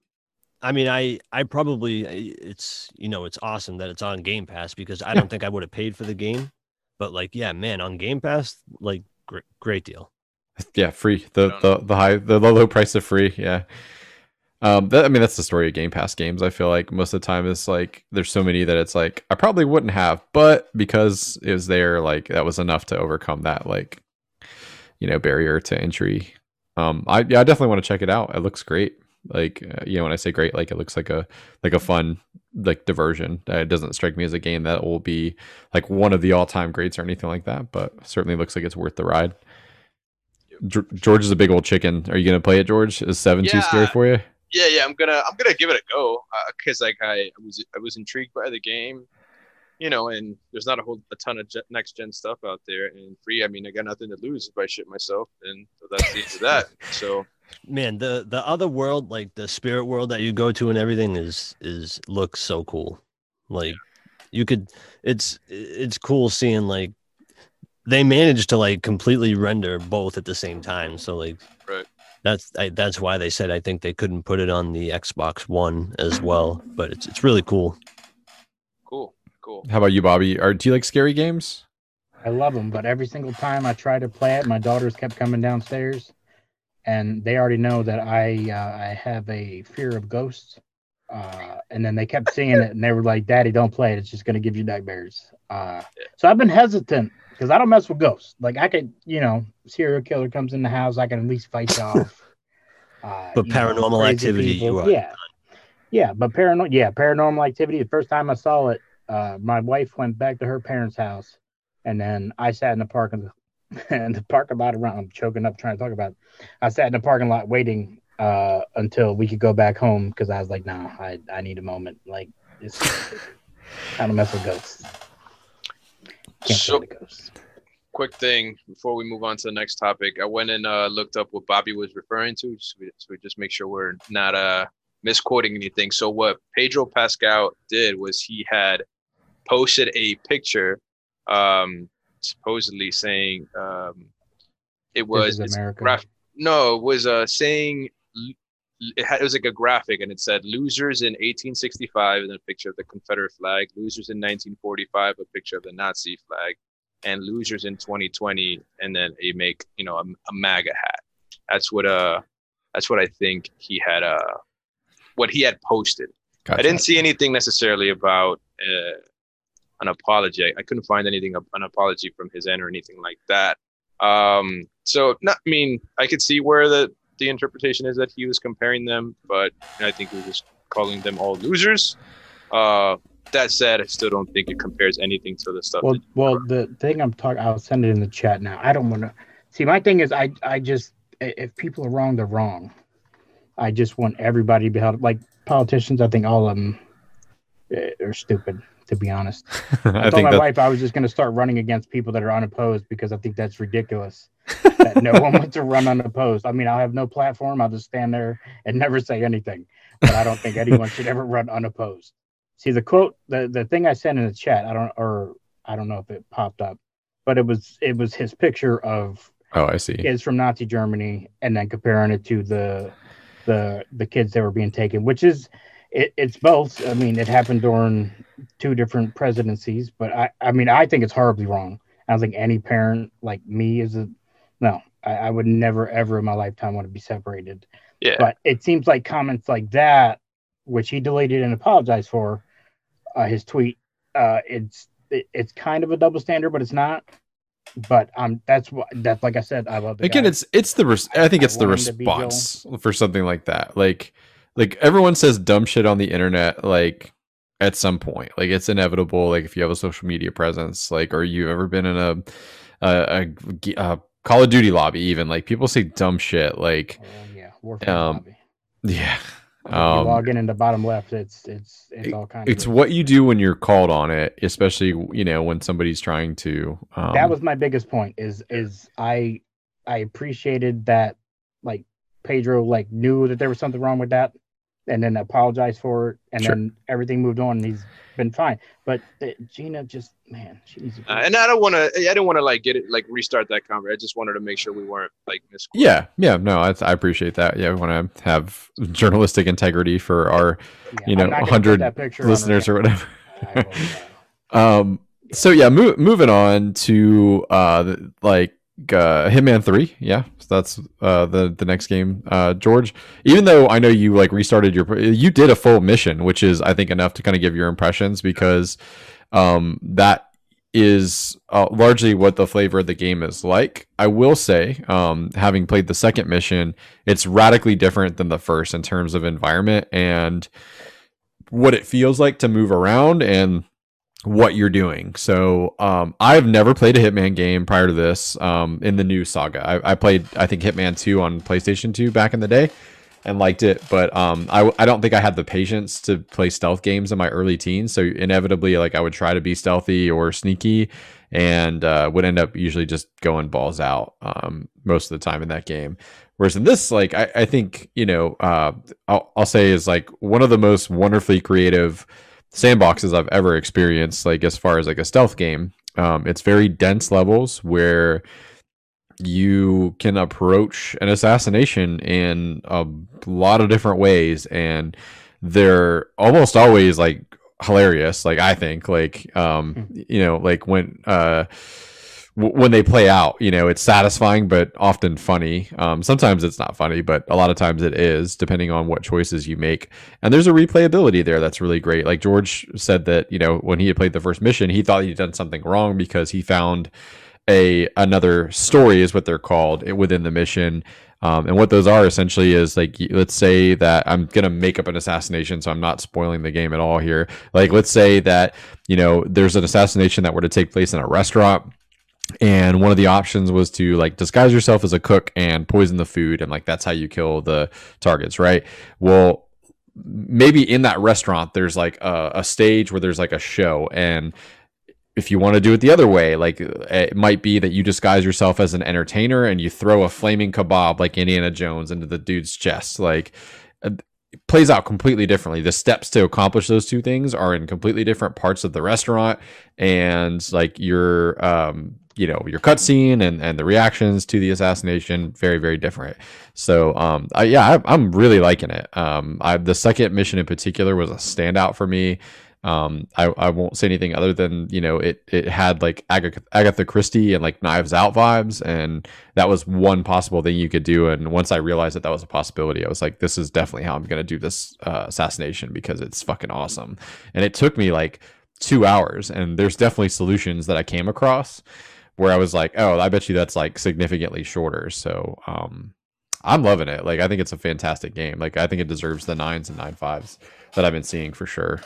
I mean, I I probably it's you know it's awesome that it's on Game Pass, because I yeah. don't think I would have paid for the game. But like, yeah, man, on Game Pass, like, great, great deal. Yeah, free. The the the high the low low price of free. Yeah. Um, that, I mean, that's the story of Game Pass games. I feel like most of the time it's like there's so many that it's like I probably wouldn't have, but because it was there, like that was enough to overcome that like, you know, barrier to entry. Um, I yeah, I definitely want to check it out. It looks great. Like, uh, you know, when I say great, like it looks like a like a fun like diversion. Uh, it doesn't strike me as a game that will be like one of the all-time greats or anything like that, but certainly looks like it's worth the ride. G- George is a big old chicken. Are you gonna play it, George? Is seven yeah. too scary for you? Yeah, yeah, I'm gonna I'm gonna give it a go because uh, like I was I was intrigued by the game, you know, and there's not a whole a ton of ge- next gen stuff out there, and free. I mean, I got nothing to lose if I shit myself, and so that's the end of that. So. Man, the the other world, like the spirit world that you go to and everything is is looks so cool. Like you could, it's it's cool seeing like they managed to like completely render both at the same time. So like, right. That's I, that's why they said I think they couldn't put it on the Xbox One as well. But it's it's really cool. Cool, cool. How about you, Bobby? Are do you like scary games? I love them, but every single time I try to play it, my daughters kept coming downstairs. And they already know that I uh, I have a fear of ghosts. Uh, and then they kept seeing it, and they were like, Daddy, don't play it. It's just going to give you nightmares. Uh, so I've been hesitant because I don't mess with ghosts. Like, I could, you know, serial killer comes in the house, I can at least fight off. Uh, but paranormal know, activity, people. You are. Yeah, yeah but parano- yeah, paranormal activity. The first time I saw it, uh, my wife went back to her parents' house, and then I sat in the park and And the parking lot around, I'm choking up trying to talk about it. I sat in the parking lot waiting uh, until we could go back home because I was like, nah, I, I need a moment. Like, it's I don't mess with ghosts. Can't so, the ghosts. Quick thing before we move on to the next topic. I went and uh, looked up what Bobby was referring to so we, so we just make sure we're not uh, misquoting anything. So what Pedro Pascal did was he had posted a picture um, supposedly saying um it was America. Graf- no it was uh saying it, had, it was like a graphic and it said losers in eighteen sixty-five and a picture of the Confederate flag, losers in nineteen forty-five a picture of the Nazi flag, and losers in twenty twenty and then a make you know a, a MAGA hat. That's what uh that's what I think he had uh what he had posted. Gotcha. I didn't see anything necessarily about uh an apology. I couldn't find anything, an apology from his end or anything like that. Um, so, not, I mean, I could see where the, the interpretation is that he was comparing them, but I think he was just calling them all losers. Uh, that said, I still don't think it compares anything to the stuff. Well, well the thing I'm talking, I'll send it in the chat now. I don't want to see. My thing is, I, I just, if people are wrong, they're wrong. I just want everybody to be held, like politicians. I think all of them are stupid. To be honest, I, I told my that's... wife I was just going to start running against people that are unopposed because I think that's ridiculous that no one wants to run unopposed. I mean, I'll have no platform. I'll just stand there and never say anything. But I don't think anyone should ever run unopposed. See, the quote, the, the thing I sent in the chat, I don't or I don't know if it popped up, but it was it was his picture of oh, I see kids from Nazi Germany and then comparing it to the the the kids that were being taken, which is. It, it's both. I mean, it happened during two different presidencies, but I, I mean, I think it's horribly wrong. I don't think any parent like me is a, no, I, I would never, ever in my lifetime want to be separated. Yeah. But it seems like comments like that, which he deleted and apologized for, uh, his tweet, uh, it's, it, it's kind of a double standard, but it's not. But um, that's what that's like I said, I love it. Again, guy. it's, it's the, res- I think I it's the response for something like that. Like, Like everyone says dumb shit on the internet, like at some point, like it's inevitable. Like if you have a social media presence, like, or you ever been in a, a, a, a Call of Duty lobby, even like people say dumb shit. Like, oh, yeah, Warfare um, lobby. Yeah. Um, you log in in the bottom left. It's, it's, it's all kind of, it's what you do when you're called on it, especially, you know, when somebody's trying to, um, that was my biggest point is, is I, I appreciated that like Pedro, like knew that there was something wrong with that. And then apologize for it, and sure. Then everything moved on, and he's been fine. But uh, Gina just, man, she's. Uh, and I don't want to. I don't want to like get it, like restart that conversation. I just wanted to make sure we weren't like misquoted. Yeah, yeah, no, I, I appreciate that. Yeah, we want to have journalistic integrity for our, yeah, you know, hundred listeners or whatever. um. So yeah, move, moving on to uh, like. Uh, Hitman three, yeah, so that's uh the the next game. uh George, even though I know you like restarted your you did a full mission, which is I think enough to kind of give your impressions, because um that is uh, largely what the flavor of the game is like. I will say, um, having played the second mission, it's radically different than the first in terms of environment and what it feels like to move around and what you're doing. So um, I've never played a Hitman game prior to this um, in the new saga. I, I played, I think, Hitman two on PlayStation two back in the day and liked it, but um, I, I don't think I had the patience to play stealth games in my early teens. So inevitably, like, I would try to be stealthy or sneaky, and uh, would end up usually just going balls out um, most of the time in that game. Whereas in this, like, I, I think, you know, uh, I'll, I'll say is like one of the most wonderfully creative sandboxes I've ever experienced. Like, as far as like a stealth game, um, it's very dense levels where you can approach an assassination in a lot of different ways, and they're almost always like hilarious. Like, I think, like, um, you know, like when uh, w- when they play out, you know, it's satisfying but often funny. Um, sometimes it's not funny, but a lot of times it is, depending on what choices you make. And there's a replayability there that's really great. Like, George said that, you know, when he had played the first mission, he thought he'd done something wrong because he found a another story, is what they're called, within the mission. Um, and what those are essentially is, like, let's say that I'm going to make up an assassination, so I'm not spoiling the game at all here. Like, let's say that, you know, there's an assassination that were to take place in a restaurant, and one of the options was to, like, disguise yourself as a cook and poison the food, and, like, that's how you kill the targets, right? Well, maybe in that restaurant there's like a, a stage where there's like a show, and if you want to do it the other way, like, it might be that you disguise yourself as an entertainer and you throw a flaming kebab like Indiana Jones into the dude's chest. Like, it plays out completely differently. The steps to accomplish those two things are in completely different parts of the restaurant, and like your, um, you know, your cutscene and, and the reactions to the assassination, very, very different. So, um, I, yeah, I, I'm really liking it. Um, I, the second mission in particular was a standout for me. Um, I, I won't say anything other than, you know, it, it had like Agatha, Agatha Christie and like Knives Out vibes. And that was one possible thing you could do. And once I realized that that was a possibility, I was like, this is definitely how I'm going to do this uh, assassination, because it's fucking awesome. And it took me like two hours. And there's definitely solutions that I came across where I was like, oh, I bet you that's like significantly shorter. So um, I'm loving it. Like, I think it's a fantastic game. Like, I think it deserves the nines and nine fives that I've been seeing for sure.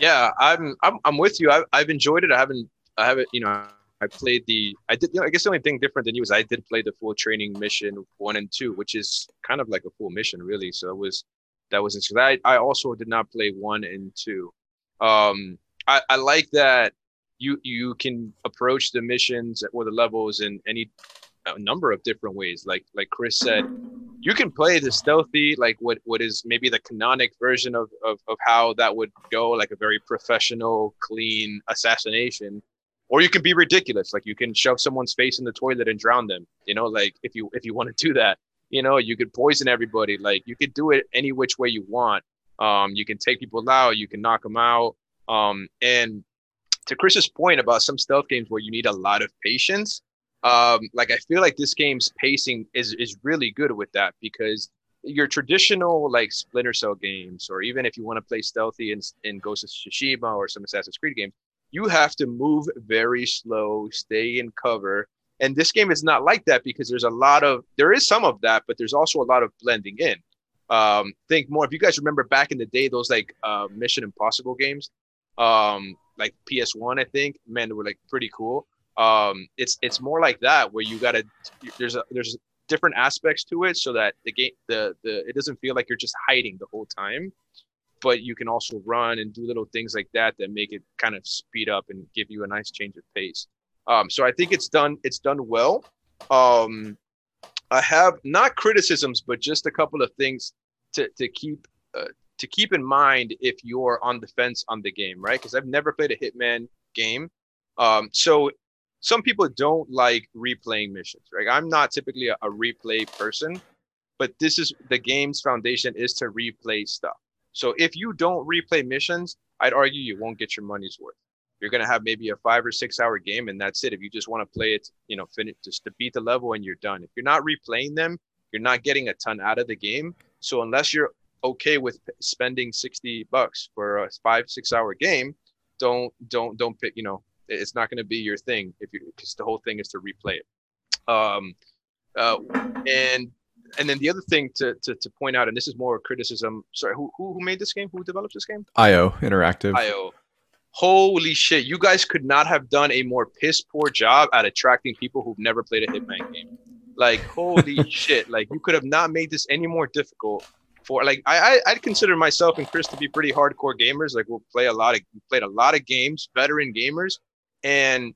Yeah, I'm I'm I'm with you. I, I've enjoyed it. I haven't I haven't you know I played the I did you know I guess the only thing different than you is I did play the full training mission one and two, which is kind of like a full mission really. So it was that was interesting. I, I also did not play one and two. Um, I, I like that you you can approach the missions or the levels in any a number of different ways. Like like Chris said, you can play the stealthy, like what, what is maybe the canonic version of, of, of how that would go, like a very professional, clean assassination. Or you can be ridiculous, like you can shove someone's face in the toilet and drown them. You know, like if you if you want to do that, you know, you could poison everybody. Like, you could do it any which way you want. Um, you can take people out, you can knock them out. Um, and to Chris's point about some stealth games where you need a lot of patience, Um, like, I feel like this game's pacing is, is really good with that, because your traditional, like, Splinter Cell games, or even if you want to play stealthy in, in Ghost of Tsushima or some Assassin's Creed games, you have to move very slow, stay in cover. And this game is not like that, because there's a lot of, there is some of that, but there's also a lot of blending in. Um, think more, if you guys remember back in the day, those like uh, Mission Impossible games, um, like P S one, I think, man, they were like pretty cool. Um, it's it's more like that, where you gotta there's a, there's different aspects to it, so that the game the the it doesn't feel like you're just hiding the whole time, but you can also run and do little things like that that make it kind of speed up and give you a nice change of pace. Um, so I think it's done it's done well. Um, I have not criticisms, but just a couple of things to to keep uh, to keep in mind if you're on the fence on the game, right? Because I've never played a Hitman game, um, so. Some people don't like replaying missions, right? I'm not typically a, a replay person, but this is the game's foundation, is to replay stuff. So if you don't replay missions, I'd argue you won't get your money's worth. You're going to have maybe a five or six hour game, and that's it. If you just want to play it, you know, finish, just to beat the level, and you're done. If you're not replaying them, you're not getting a ton out of the game. So unless you're okay with spending sixty bucks for a five, six hour game, don't, don't, don't pick, you know, It's not going to be your thing if you, because the whole thing is to replay it. Um, uh, and and then the other thing to, to to point out, and this is more a criticism. Sorry, who who made this game? Who developed this game? I O Interactive. I O Holy shit! You guys could not have done a more piss poor job at attracting people who've never played a Hitman game. Like, holy shit! Like, you could have not made this any more difficult. For like, I I'd consider myself and Chris to be pretty hardcore gamers. Like, we'll play a lot of we played a lot of games, veteran gamers, and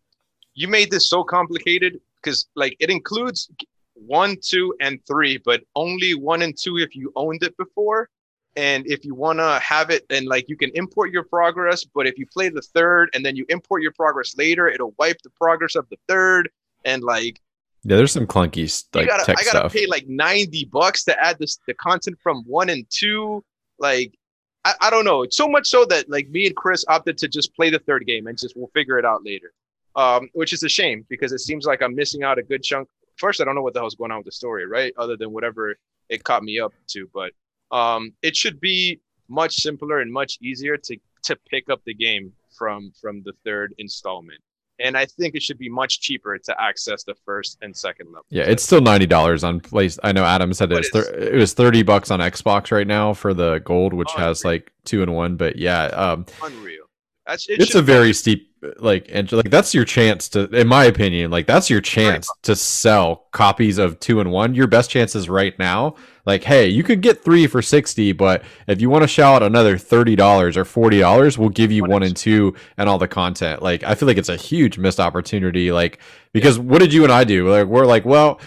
you made this so complicated because like it includes one, two, and three, but only one and two if you owned it before, and if you wanna have it, and like you can import your progress, but if you play the third and then you import your progress later, it'll wipe the progress of the third, and like. Yeah, there's some clunky like, gotta, tech I gotta stuff. Pay like ninety bucks to add this the content from one and two. Like, I, I don't know. It's so much so that like me and Chris opted to just play the third game and just we'll figure it out later, um, which is a shame because it seems like I'm missing out a good chunk. First, I don't know what the hell's going on with the story, right? Other than whatever it caught me up to, but um, it should be much simpler and much easier to to pick up the game from from the third installment. And I think it should be much cheaper to access the first and second level. Yeah, it's still ninety dollars on place. I know Adam said it was, thir- it was thirty bucks on Xbox right now for the gold, which Unreal. Has like two in one. But yeah, um, Unreal. That's, it it's a very be. steep like and like that's your chance to, in my opinion, like that's your chance to sell copies of two and one. Your best chance is right now. Like, hey, you could get three for sixty, but if you want to shell out another thirty dollars or forty dollars, we'll give you one and two and all the content. Like, I feel like it's a huge missed opportunity. Like, because yeah. What did you and I do? Like, we're like, well,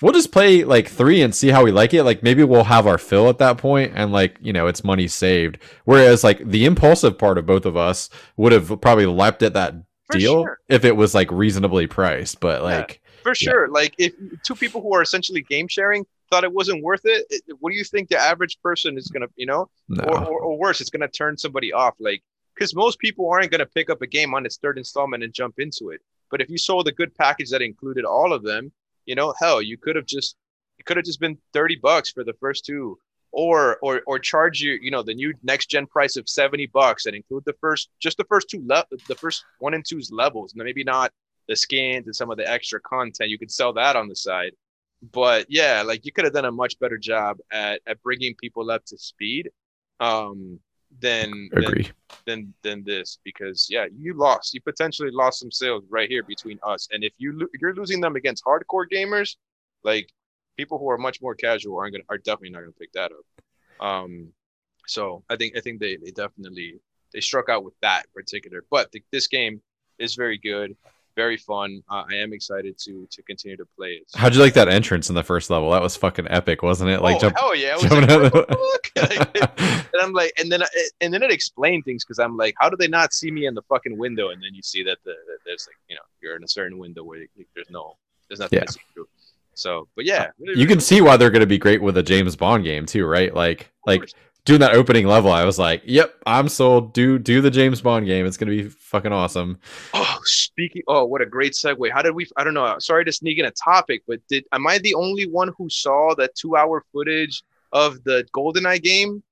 we'll just play like three and see how we like it. Like maybe we'll have our fill at that point and like, you know, it's money saved. Whereas like the impulsive part of both of us would have probably leapt at that for deal sure. if it was like reasonably priced. But like yeah, for yeah. sure. Like if two people who are essentially game sharing thought it wasn't worth it, it what do you think the average person is gonna, you know, no. or, or, or worse, it's gonna turn somebody off. Like, because most people aren't gonna pick up a game on its third installment and jump into it. But if you sold a good package that included all of them, you know, hell, you could have just, it could have just been thirty bucks for the first two or, or, or charge you, you know, the new next gen price of seventy bucks and include the first, just the first two, le- the first one and two's levels. And maybe not the skins and some of the extra content. You could sell that on the side, but yeah, like you could have done a much better job at, at bringing people up to speed. Um, than, Agree. than, than, than this, because yeah, you lost, you potentially lost some sales right here between us. And if you lo- you're losing them against hardcore gamers, like people who are much more casual aren't going are definitely not going to pick that up. Um, so I think, I think they, they definitely, they struck out with that in particular, but the, this game is very good. Very fun. Uh, I am excited to to continue to play it. So. How'd you like that entrance in the first level? That was fucking epic, wasn't it? Like, oh jump, hell yeah! It was like, the... and I'm like, and then I, and then it explained things because I'm like, how do they not see me in the fucking window? And then you see that, the, that there's like, you know, you're in a certain window where you, there's no, there's nothing yeah. to see through. So, but yeah, you can see why they're gonna be great with a James Bond game too, right? Like, like doing that opening level, I was like, yep, I'm sold. Do do the James Bond game. It's gonna be fucking awesome. Oh. Speaking, oh, what a great segue! How did we? I don't know. Sorry to sneak in a topic, but did am I the only one who saw that two-hour footage of the GoldenEye game?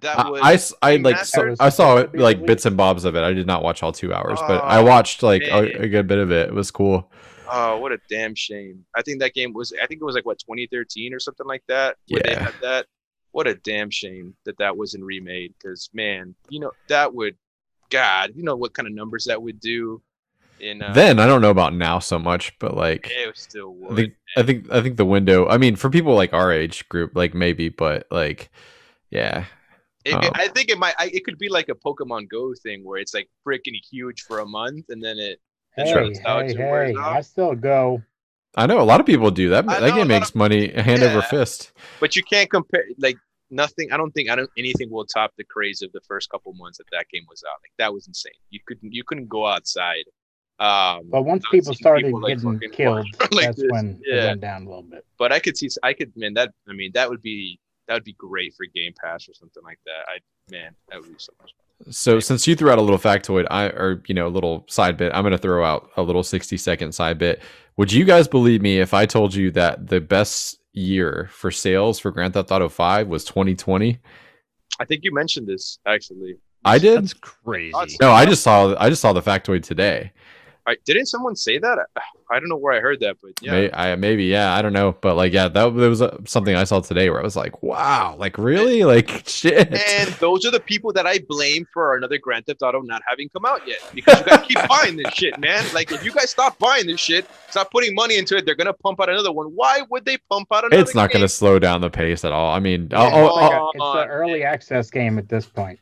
That was I, I, I like so, I saw it like bits and bobs of it. I did not watch all two hours, oh, but I watched like a, a good bit of it. It was cool. Oh, what a damn shame! I think that game was. I think it was like what twenty thirteen or something like that. Where yeah. They had that. What a damn shame that that wasn't remade. Because man, you know that would, God, you know what kind of numbers that would do. In, uh, then I don't know about now so much, but like it still would, I, think, I think I think the window. I mean, for people like our age group, like maybe, but like, yeah, it, um, I think it might. I, it could be like a Pokemon Go thing where it's like freaking huge for a month and then it. Hey, turns hey, out to hey, wear it off. I still go. I know a lot of people do that. That game makes of, money hand yeah, over fist. But you can't compare like nothing. I don't think I don't anything will top the craze of the first couple months that that game was out. Like that was insane. You couldn't you couldn't go outside. Um, but once people started people, like, getting killed, like that's this. when yeah. it went down a little bit. But I could see, I could, man, that, I mean, that would be, that would be great for Game Pass or something like that. I, man, that would be so much fun. So Game since Pass. You threw out a little factoid, I, or, you know, a little side bit, I'm going to throw out a little sixty second side bit. Would you guys believe me if I told you that the best year for sales for Grand Theft Auto five was twenty twenty? I think you mentioned this, actually. I did? That's crazy. No, I just saw, I just saw the factoid today. I, didn't someone say that? I, I don't know where I heard that, but yeah, maybe, I, maybe yeah, I don't know, but like yeah, that, that was something I saw today where I was like, wow, like really, like shit. And those are the people that I blame for another Grand Theft Auto not having come out yet, because you gotta keep buying this shit, man. Like if you guys stop buying this shit, stop putting money into it, they're gonna pump out another one. Why would they pump out another? It's not game? Gonna slow down the pace at all. I mean, yeah, I'll, I'll, I'll, it's an early access game at this point,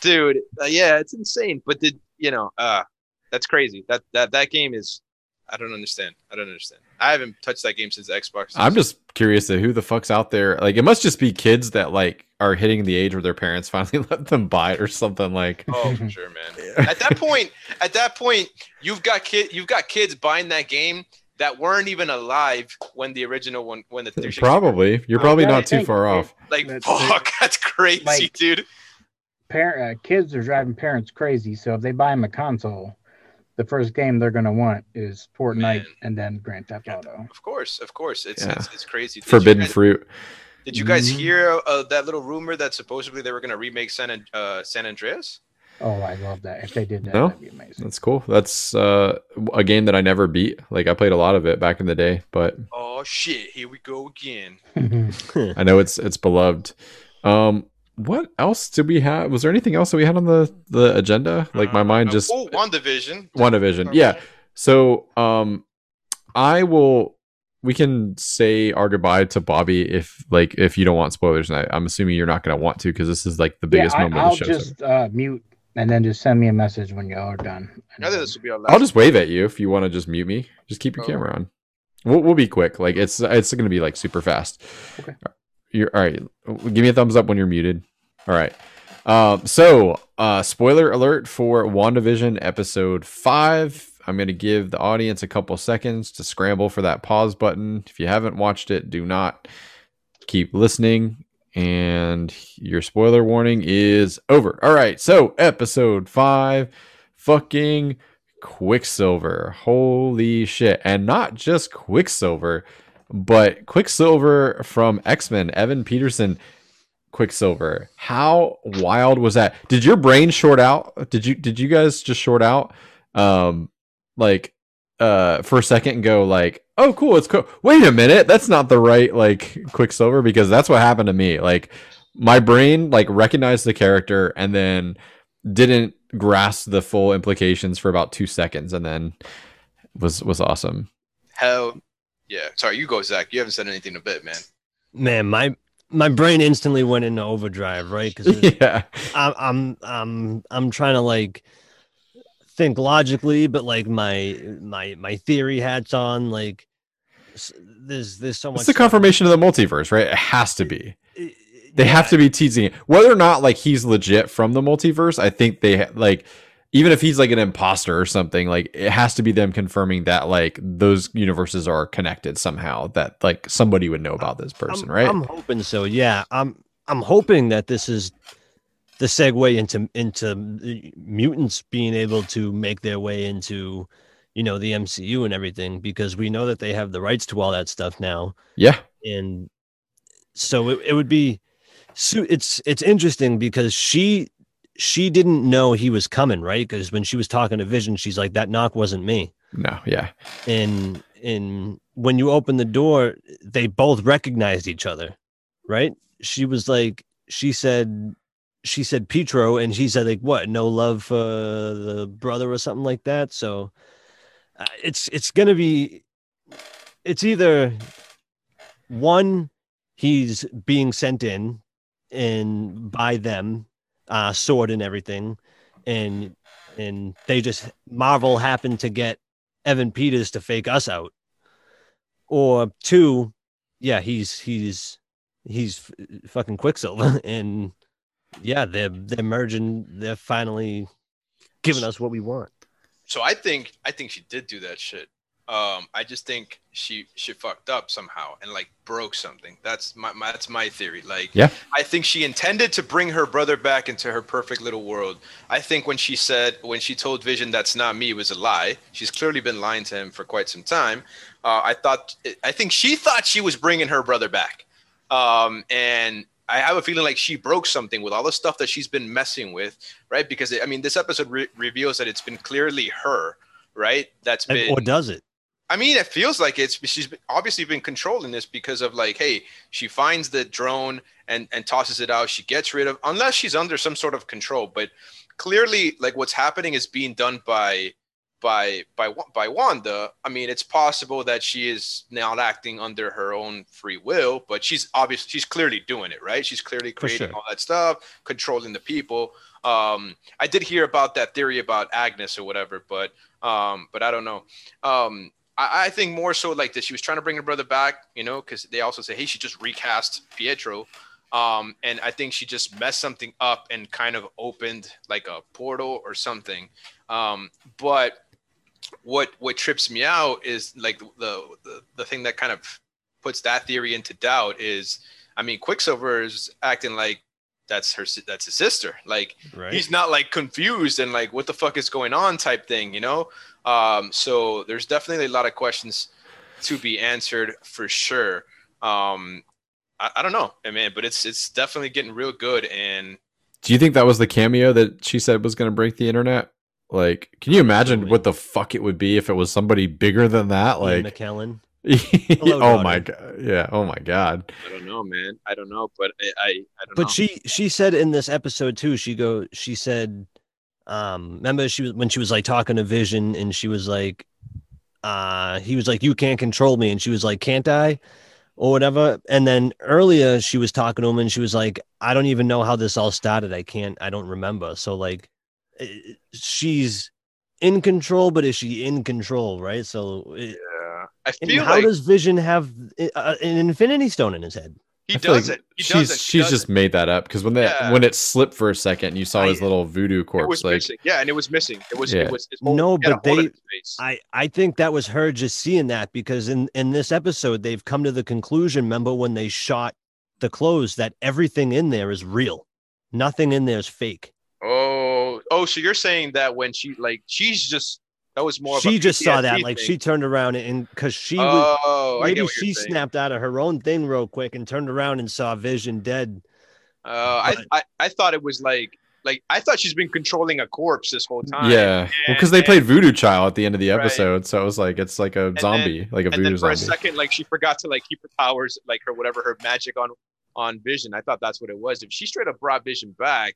dude. Uh, yeah, it's insane. But did you know? uh That's crazy. That that that game is. I don't understand. I don't understand. I haven't touched that game since Xbox. I'm just curious at who the fuck's out there. Like, it must just be kids that like are hitting the age where their parents finally let them buy it or something. Like, oh, for sure, man. Yeah. At that point, at that point, you've got kid, you've got kids buying that game that weren't even alive when the original one, when the three sixty probably. You're probably not too far off. Like, that's fuck, it. That's crazy, like, dude. Parent uh, kids are driving parents crazy. So if they buy them a console, the first game they're gonna want is Fortnite, man. And then Grand Theft Auto. Of course, of course, it's yeah. it's, it's crazy. Did Forbidden guys, Fruit. Did you guys hear uh, that little rumor that supposedly they were gonna remake San uh, San Andreas? Oh, I love that! If they did that, no? That'd be amazing. That's cool. That's uh, a game that I never beat. Like I played a lot of it back in the day, but oh shit, here we go again. I know it's it's beloved. Um, what else did we have? Was there anything else that we had on the the agenda? Like my mind just oh, WandaVision. WandaVision. Yeah. So um I will we can say our goodbye to Bobby if like if you don't want spoilers, and I, I'm assuming you're not gonna want to because this is like the biggest yeah, I, moment I'll of the show. I'll just so. uh, mute and then just send me a message when y'all are done. I think this will be our last I'll just wave at you if you want to just mute me. Just keep your oh. camera on. We'll we'll be quick. Like it's it's gonna be like super fast. Okay. You're all right. Give me a thumbs up when you're muted. All right. Um, so, uh, spoiler alert for WandaVision episode five. I'm going to give the audience a couple seconds to scramble for that pause button. If you haven't watched it, do not. Keep listening. And your spoiler warning is over. All right. So, episode five, fucking Quicksilver. Holy shit. And not just Quicksilver, but Quicksilver from X-Men, Evan Peters. Quicksilver, how wild was that? Did your brain short out? Did you did you guys just short out, um, like, uh, for a second and go like, oh cool, it's cool. Wait a minute, that's not the right like Quicksilver, because that's what happened to me. Like my brain like recognized the character and then didn't grasp the full implications for about two seconds, and then was was awesome. Hell yeah! Sorry, you go, Zach. You haven't said anything in a bit, man. Man, my. My brain instantly went into overdrive, right? Because yeah. I'm, I'm, I'm, I'm trying to like think logically, but like my, my, my theory hats on. Like, there's, there's so much. It's the confirmation of the multiverse, right? It has to be. It, it, they yeah. have to be teasing it, whether or not like he's legit from the multiverse. I think they like, even if he's like an imposter or something, like it has to be them confirming that like those universes are connected somehow, that like somebody would know about this person, I'm, right? I'm hoping so. Yeah. I'm, I'm hoping that this is the segue into, into mutants being able to make their way into, you know, the M C U and everything, because we know that they have the rights to all that stuff now. Yeah. And so it, it would be, so it's, it's interesting because she, She didn't know he was coming, right? Because when she was talking to Vision, she's like, that knock wasn't me. No, yeah. And and when you open the door, they both recognized each other, right? She was like, she said, she said Pietro, and she said like, what? No love for the brother or something like that. So uh, it's it's gonna be, it's either one, he's being sent in and by them. Uh, sword and everything, and and they just Marvel happened to get Evan Peters to fake us out, or two, yeah, he's he's he's fucking Quicksilver, and yeah, they're they're merging, they're finally giving us what we want. So I think I think she did do that shit. Um, I just think she she fucked up somehow and like broke something. That's my, my that's my theory. Like, yeah. I think she intended to bring her brother back into her perfect little world. I think when she said when she told Vision that's not me, it was a lie. She's clearly been lying to him for quite some time. Uh, I thought I think she thought she was bringing her brother back, um, and. I have a feeling like she broke something with all the stuff that she's been messing with, right? Because I mean, this episode re- reveals that it's been clearly her. right? That's been, or does it? I mean, it feels like it's, she's obviously been controlling this because of like, hey, she finds the drone and, and tosses it out. She gets rid of, unless she's under some sort of control. But clearly, like what's happening is being done by by by by Wanda. I mean, it's possible that she is not acting under her own free will, but she's obviously she's clearly doing it, right? She's clearly creating For sure. all that stuff, controlling the people. Um, I did hear about that theory about Agnes or whatever, but um, but I don't know. Um, I think more so like that she was trying to bring her brother back, you know, because they also say, hey, she just recast Pietro. Um, and I think she just messed something up and kind of opened like a portal or something. Um, but what what trips me out is like the, the, the thing that kind of puts that theory into doubt is, I mean, Quicksilver is acting like that's her, that's his sister. Like, right. He's not like confused and like, what the fuck is going on type thing, you know? Um, so there's definitely a lot of questions to be answered for sure. Um, I, I don't know, I mean, but it's, it's definitely getting real good. And do you think that was the cameo that she said was going to break the internet? Like, can you imagine what the fuck it would be if it was somebody bigger than that? Like McKellen. Hello, oh my god! Yeah. Oh my god. I don't know, man. I don't know, but I, I, I don't but know. But she, she said in this episode too. She go. She said, um, remember she was when she was like talking to Vision, and she was like, uh, he was like, you can't control me, and she was like, can't I, or whatever. And then earlier she was talking to him, and she was like, I don't even know how this all started. I can't. I don't remember. So like, she's in control, but is she in control? Right. So. It, yeah. I feel and how like, does Vision have uh, an Infinity Stone in his head? He does like it. He she's does it. She she's does just it. Made that up because when that yeah. when it slipped for a second, you saw I, his little voodoo corpse. Like missing. Yeah, and it was missing. It was. Yeah. It was whole, no, but they. I I think that was her just seeing that because in in this episode they've come to the conclusion. Remember when they shot the clothes that everything in there is real, nothing in there is fake. Oh, oh, so you're saying that when she like she's just. That was more. She just saw that, thing. Like she turned around and because she was oh, maybe she saying. snapped out of her own thing real quick and turned around and saw Vision dead. Uh, but, I, I I thought it was like like I thought she's been controlling a corpse this whole time. Yeah, and, well, because they played Voodoo Child at the end of the episode, right. So it was like it's like a zombie, then, like a voodoo zombie. And then for zombie. a second, like she forgot to like keep her powers, like her whatever her magic on on Vision. I thought that's what it was. If she straight up brought Vision back,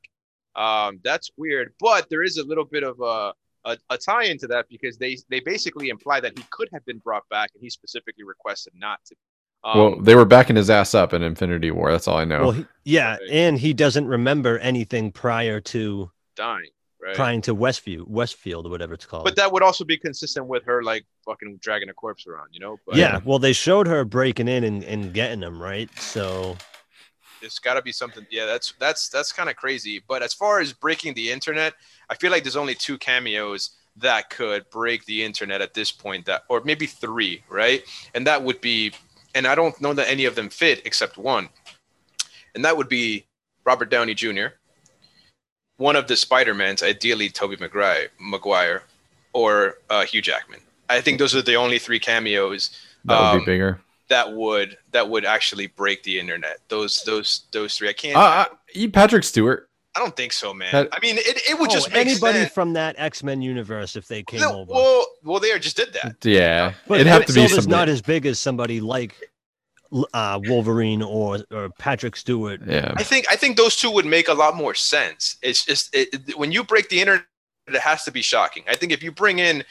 um, that's weird. But there is a little bit of a. A, a tie into that because they they basically imply that he could have been brought back and he specifically requested not to. Um, well, they were backing his ass up in Infinity War. That's all I know. Well, he, yeah, right. And he doesn't remember anything prior to dying, right? Prior to Westview, Westfield, or whatever it's called. But that would also be consistent with her like fucking dragging a corpse around, you know? But, yeah. Well, they showed her breaking in and, and getting him, right? So it's got to be something. Yeah, that's that's that's kind of crazy. But as far as breaking the internet, I feel like there's only two cameos that could break the internet at this point, that or maybe three, right? And that would be, and I don't know that any of them fit except one, and that would be Robert Downey Junior, one of the Spider-Mans, ideally Tobey Maguire, or uh, Hugh Jackman. I think those are the only three cameos. That would um, be bigger. That would that would actually break the internet. Those those those three. I can't. Uh, I, Patrick Stewart. I don't think so, man. That, I mean, it, it would oh, just make anybody sense. From that X-Men universe if they came no, over. Well, well, they just did that. Yeah, but it'd have to be somebody not as big as somebody like uh, Wolverine or or Patrick Stewart. Yeah, I think I think those two would make a lot more sense. It's just it, it, when you break the internet, it has to be shocking. I think if you bring in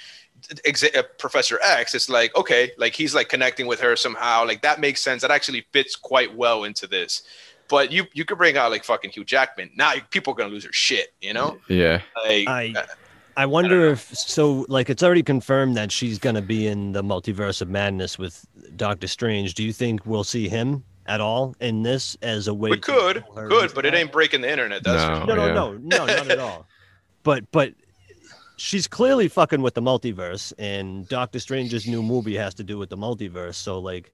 Professor X, it's like okay, like he's like connecting with her somehow. Like that makes sense. That actually fits quite well into this. But you you could bring out like fucking Hugh Jackman. Now people are gonna lose their shit, you know? Yeah. Like, I I wonder I if so. Like it's already confirmed that she's gonna be in the Multiverse of Madness with Doctor Strange. Do you think we'll see him at all in this as a way? We could, to could, but it ain't breaking the internet. That's no, no, yeah. no, no, no, not at all. But but she's clearly fucking with the multiverse, and Doctor Strange's new movie has to do with the multiverse. So like,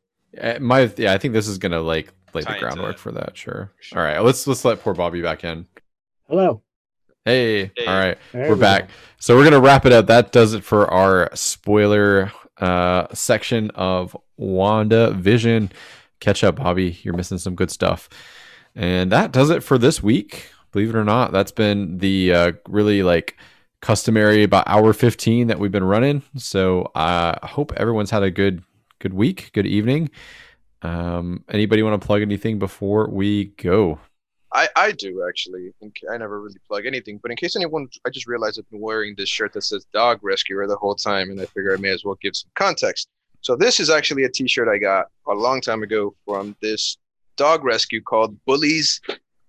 my yeah, I think this is gonna like. Lay the groundwork for that, sure. sure. All right, let's let's let poor Bobby back in. Hello. Hey. hey. All right, there we're we back. Go. So we're gonna wrap it up. That does it for our spoiler uh, section of WandaVision. Catch up, Bobby. You're missing some good stuff. And that does it for this week. Believe it or not, that's been the uh, really like customary about hour fifteen that we've been running. So I uh, hope everyone's had a good good week, good evening. Um, anybody want to plug anything before we go? I, I do, actually. I never really plug anything, but in case anyone, I just realized I've been wearing this shirt that says Dog Rescuer the whole time, and I figure I may as well give some context. So this is actually a T-shirt I got a long time ago from this dog rescue called Bullies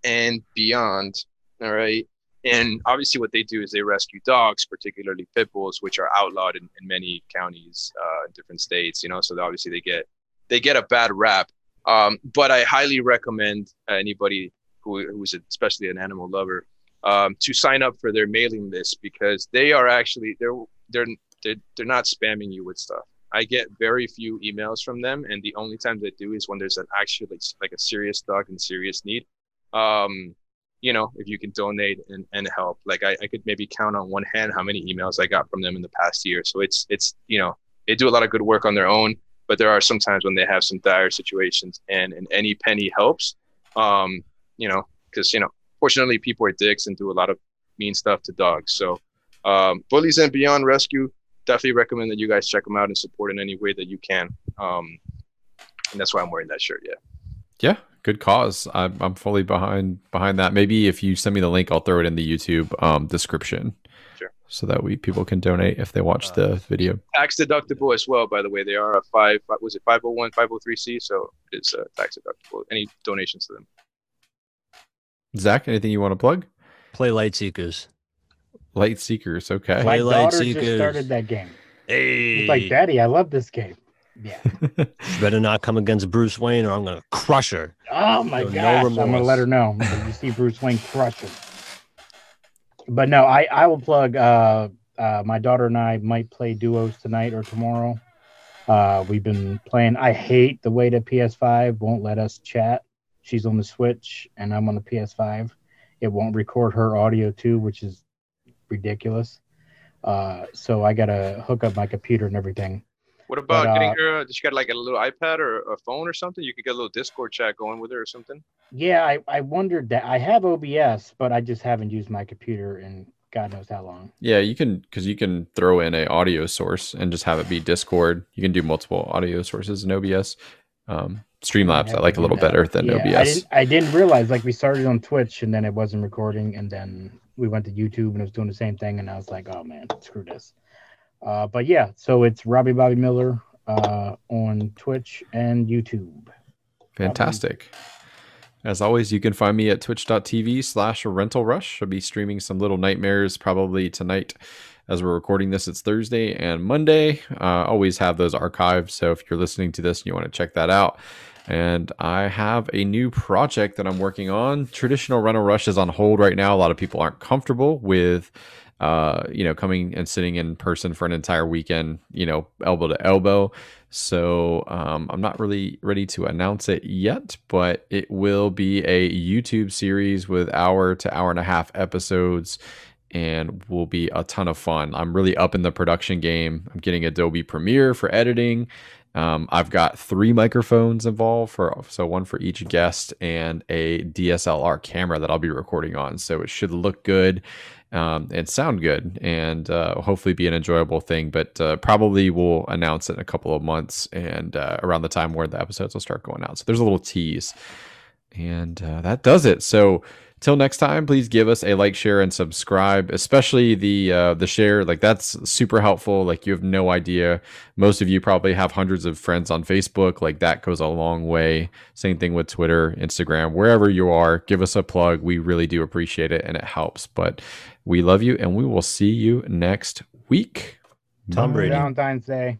and Beyond, all right? And obviously what they do is they rescue dogs, particularly pit bulls, which are outlawed in, in many counties, uh, in different states, you know, so obviously they get they get a bad rap. Um, but I highly recommend anybody who who's especially an animal lover, um, to sign up for their mailing list, because they are actually, they're, they're, they're, they're not spamming you with stuff. I get very few emails from them, and the only time they do is when there's an actual, like, like a serious dog in serious need. Um, you know, if you can donate and, and help, like I, I could maybe count on one hand how many emails I got from them in the past year. So it's, it's, you know, they do a lot of good work on their own, but there are some times when they have some dire situations, and, and any penny helps, um, you know, because, you know, fortunately people are dicks and do a lot of mean stuff to dogs. So um, Bullies and Beyond Rescue, definitely recommend that you guys check them out and support in any way that you can. Um, and that's why I'm wearing that shirt. Yeah. Yeah. Good cause. I'm, I'm fully behind behind that. Maybe if you send me the link, I'll throw it in the YouTube um, description. Sure. So that we people can donate if they watch uh, the video. Tax deductible as well, by the way. They are a five, was it five oh one, five oh three C? So it's uh, tax deductible. Any donations to them. Zach, anything you want to plug? Play Light Seekers. Light Seekers, okay. My Light daughter Seekers. Just started that game. Hey. It's like, Daddy, I love this game. Yeah. She better not come against Bruce Wayne, or I'm gonna crush her. Oh my so gosh! No I'm gonna let her know. You see Bruce Wayne crush her. But no, I I will plug. Uh, uh, my daughter and I might play duos tonight or tomorrow. Uh, we've been playing. I hate the way that P S five won't let us chat. She's on the Switch and I'm on the P S five. It won't record her audio too, which is ridiculous. Uh, so I gotta hook up my computer and everything. What about but, uh, getting her? Did she got like a little iPad or a phone or something? You could get a little Discord chat going with her or something. Yeah, I, I wondered that. I have O B S, but I just haven't used my computer in God knows how long. Yeah, you can, because you can throw in a audio source and just have it be Discord. You can do multiple audio sources in O B S. Um, Streamlabs, I, I like a little that. better than yeah, O B S. I didn't, I didn't realize, like, we started on Twitch and then it wasn't recording, and then we went to YouTube and it was doing the same thing, and I was like, oh man, screw this. Uh, but yeah, so it's Robbie Bobby Miller uh, on Twitch and YouTube. Fantastic. As always, you can find me at twitch.tv slash rental rush. I'll be streaming some Little Nightmares probably tonight. As we're recording this, it's Thursday and Monday. Uh, always have those archived. So if you're listening to this and you want to check that out. And I have a new project that I'm working on. Traditional rental rush is on hold right now. A lot of people aren't comfortable with Uh, you know, coming and sitting in person for an entire weekend, you know, elbow to elbow. So um, I'm not really ready to announce it yet, but it will be a YouTube series with hour to hour and a half episodes, and will be a ton of fun. I'm really up in the production game. I'm getting Adobe Premiere for editing. Um, I've got three microphones involved, for so one for each guest, and a D S L R camera that I'll be recording on. So it should look good. Um, and sound good, and uh, hopefully be an enjoyable thing, but uh, probably we'll announce it in a couple of months, and uh, around the time where the episodes will start going out. So there's a little tease, and uh, that does it. So till next time, please give us a like, share, and subscribe, especially the uh, the share. Like, that's super helpful. Like, you have no idea. Most of you probably have hundreds of friends on Facebook. Like, that goes a long way. Same thing with Twitter, Instagram, wherever you are, give us a plug. We really do appreciate it, and it helps. But we love you, and we will see you next week. Tom Brady. Valentine's Day.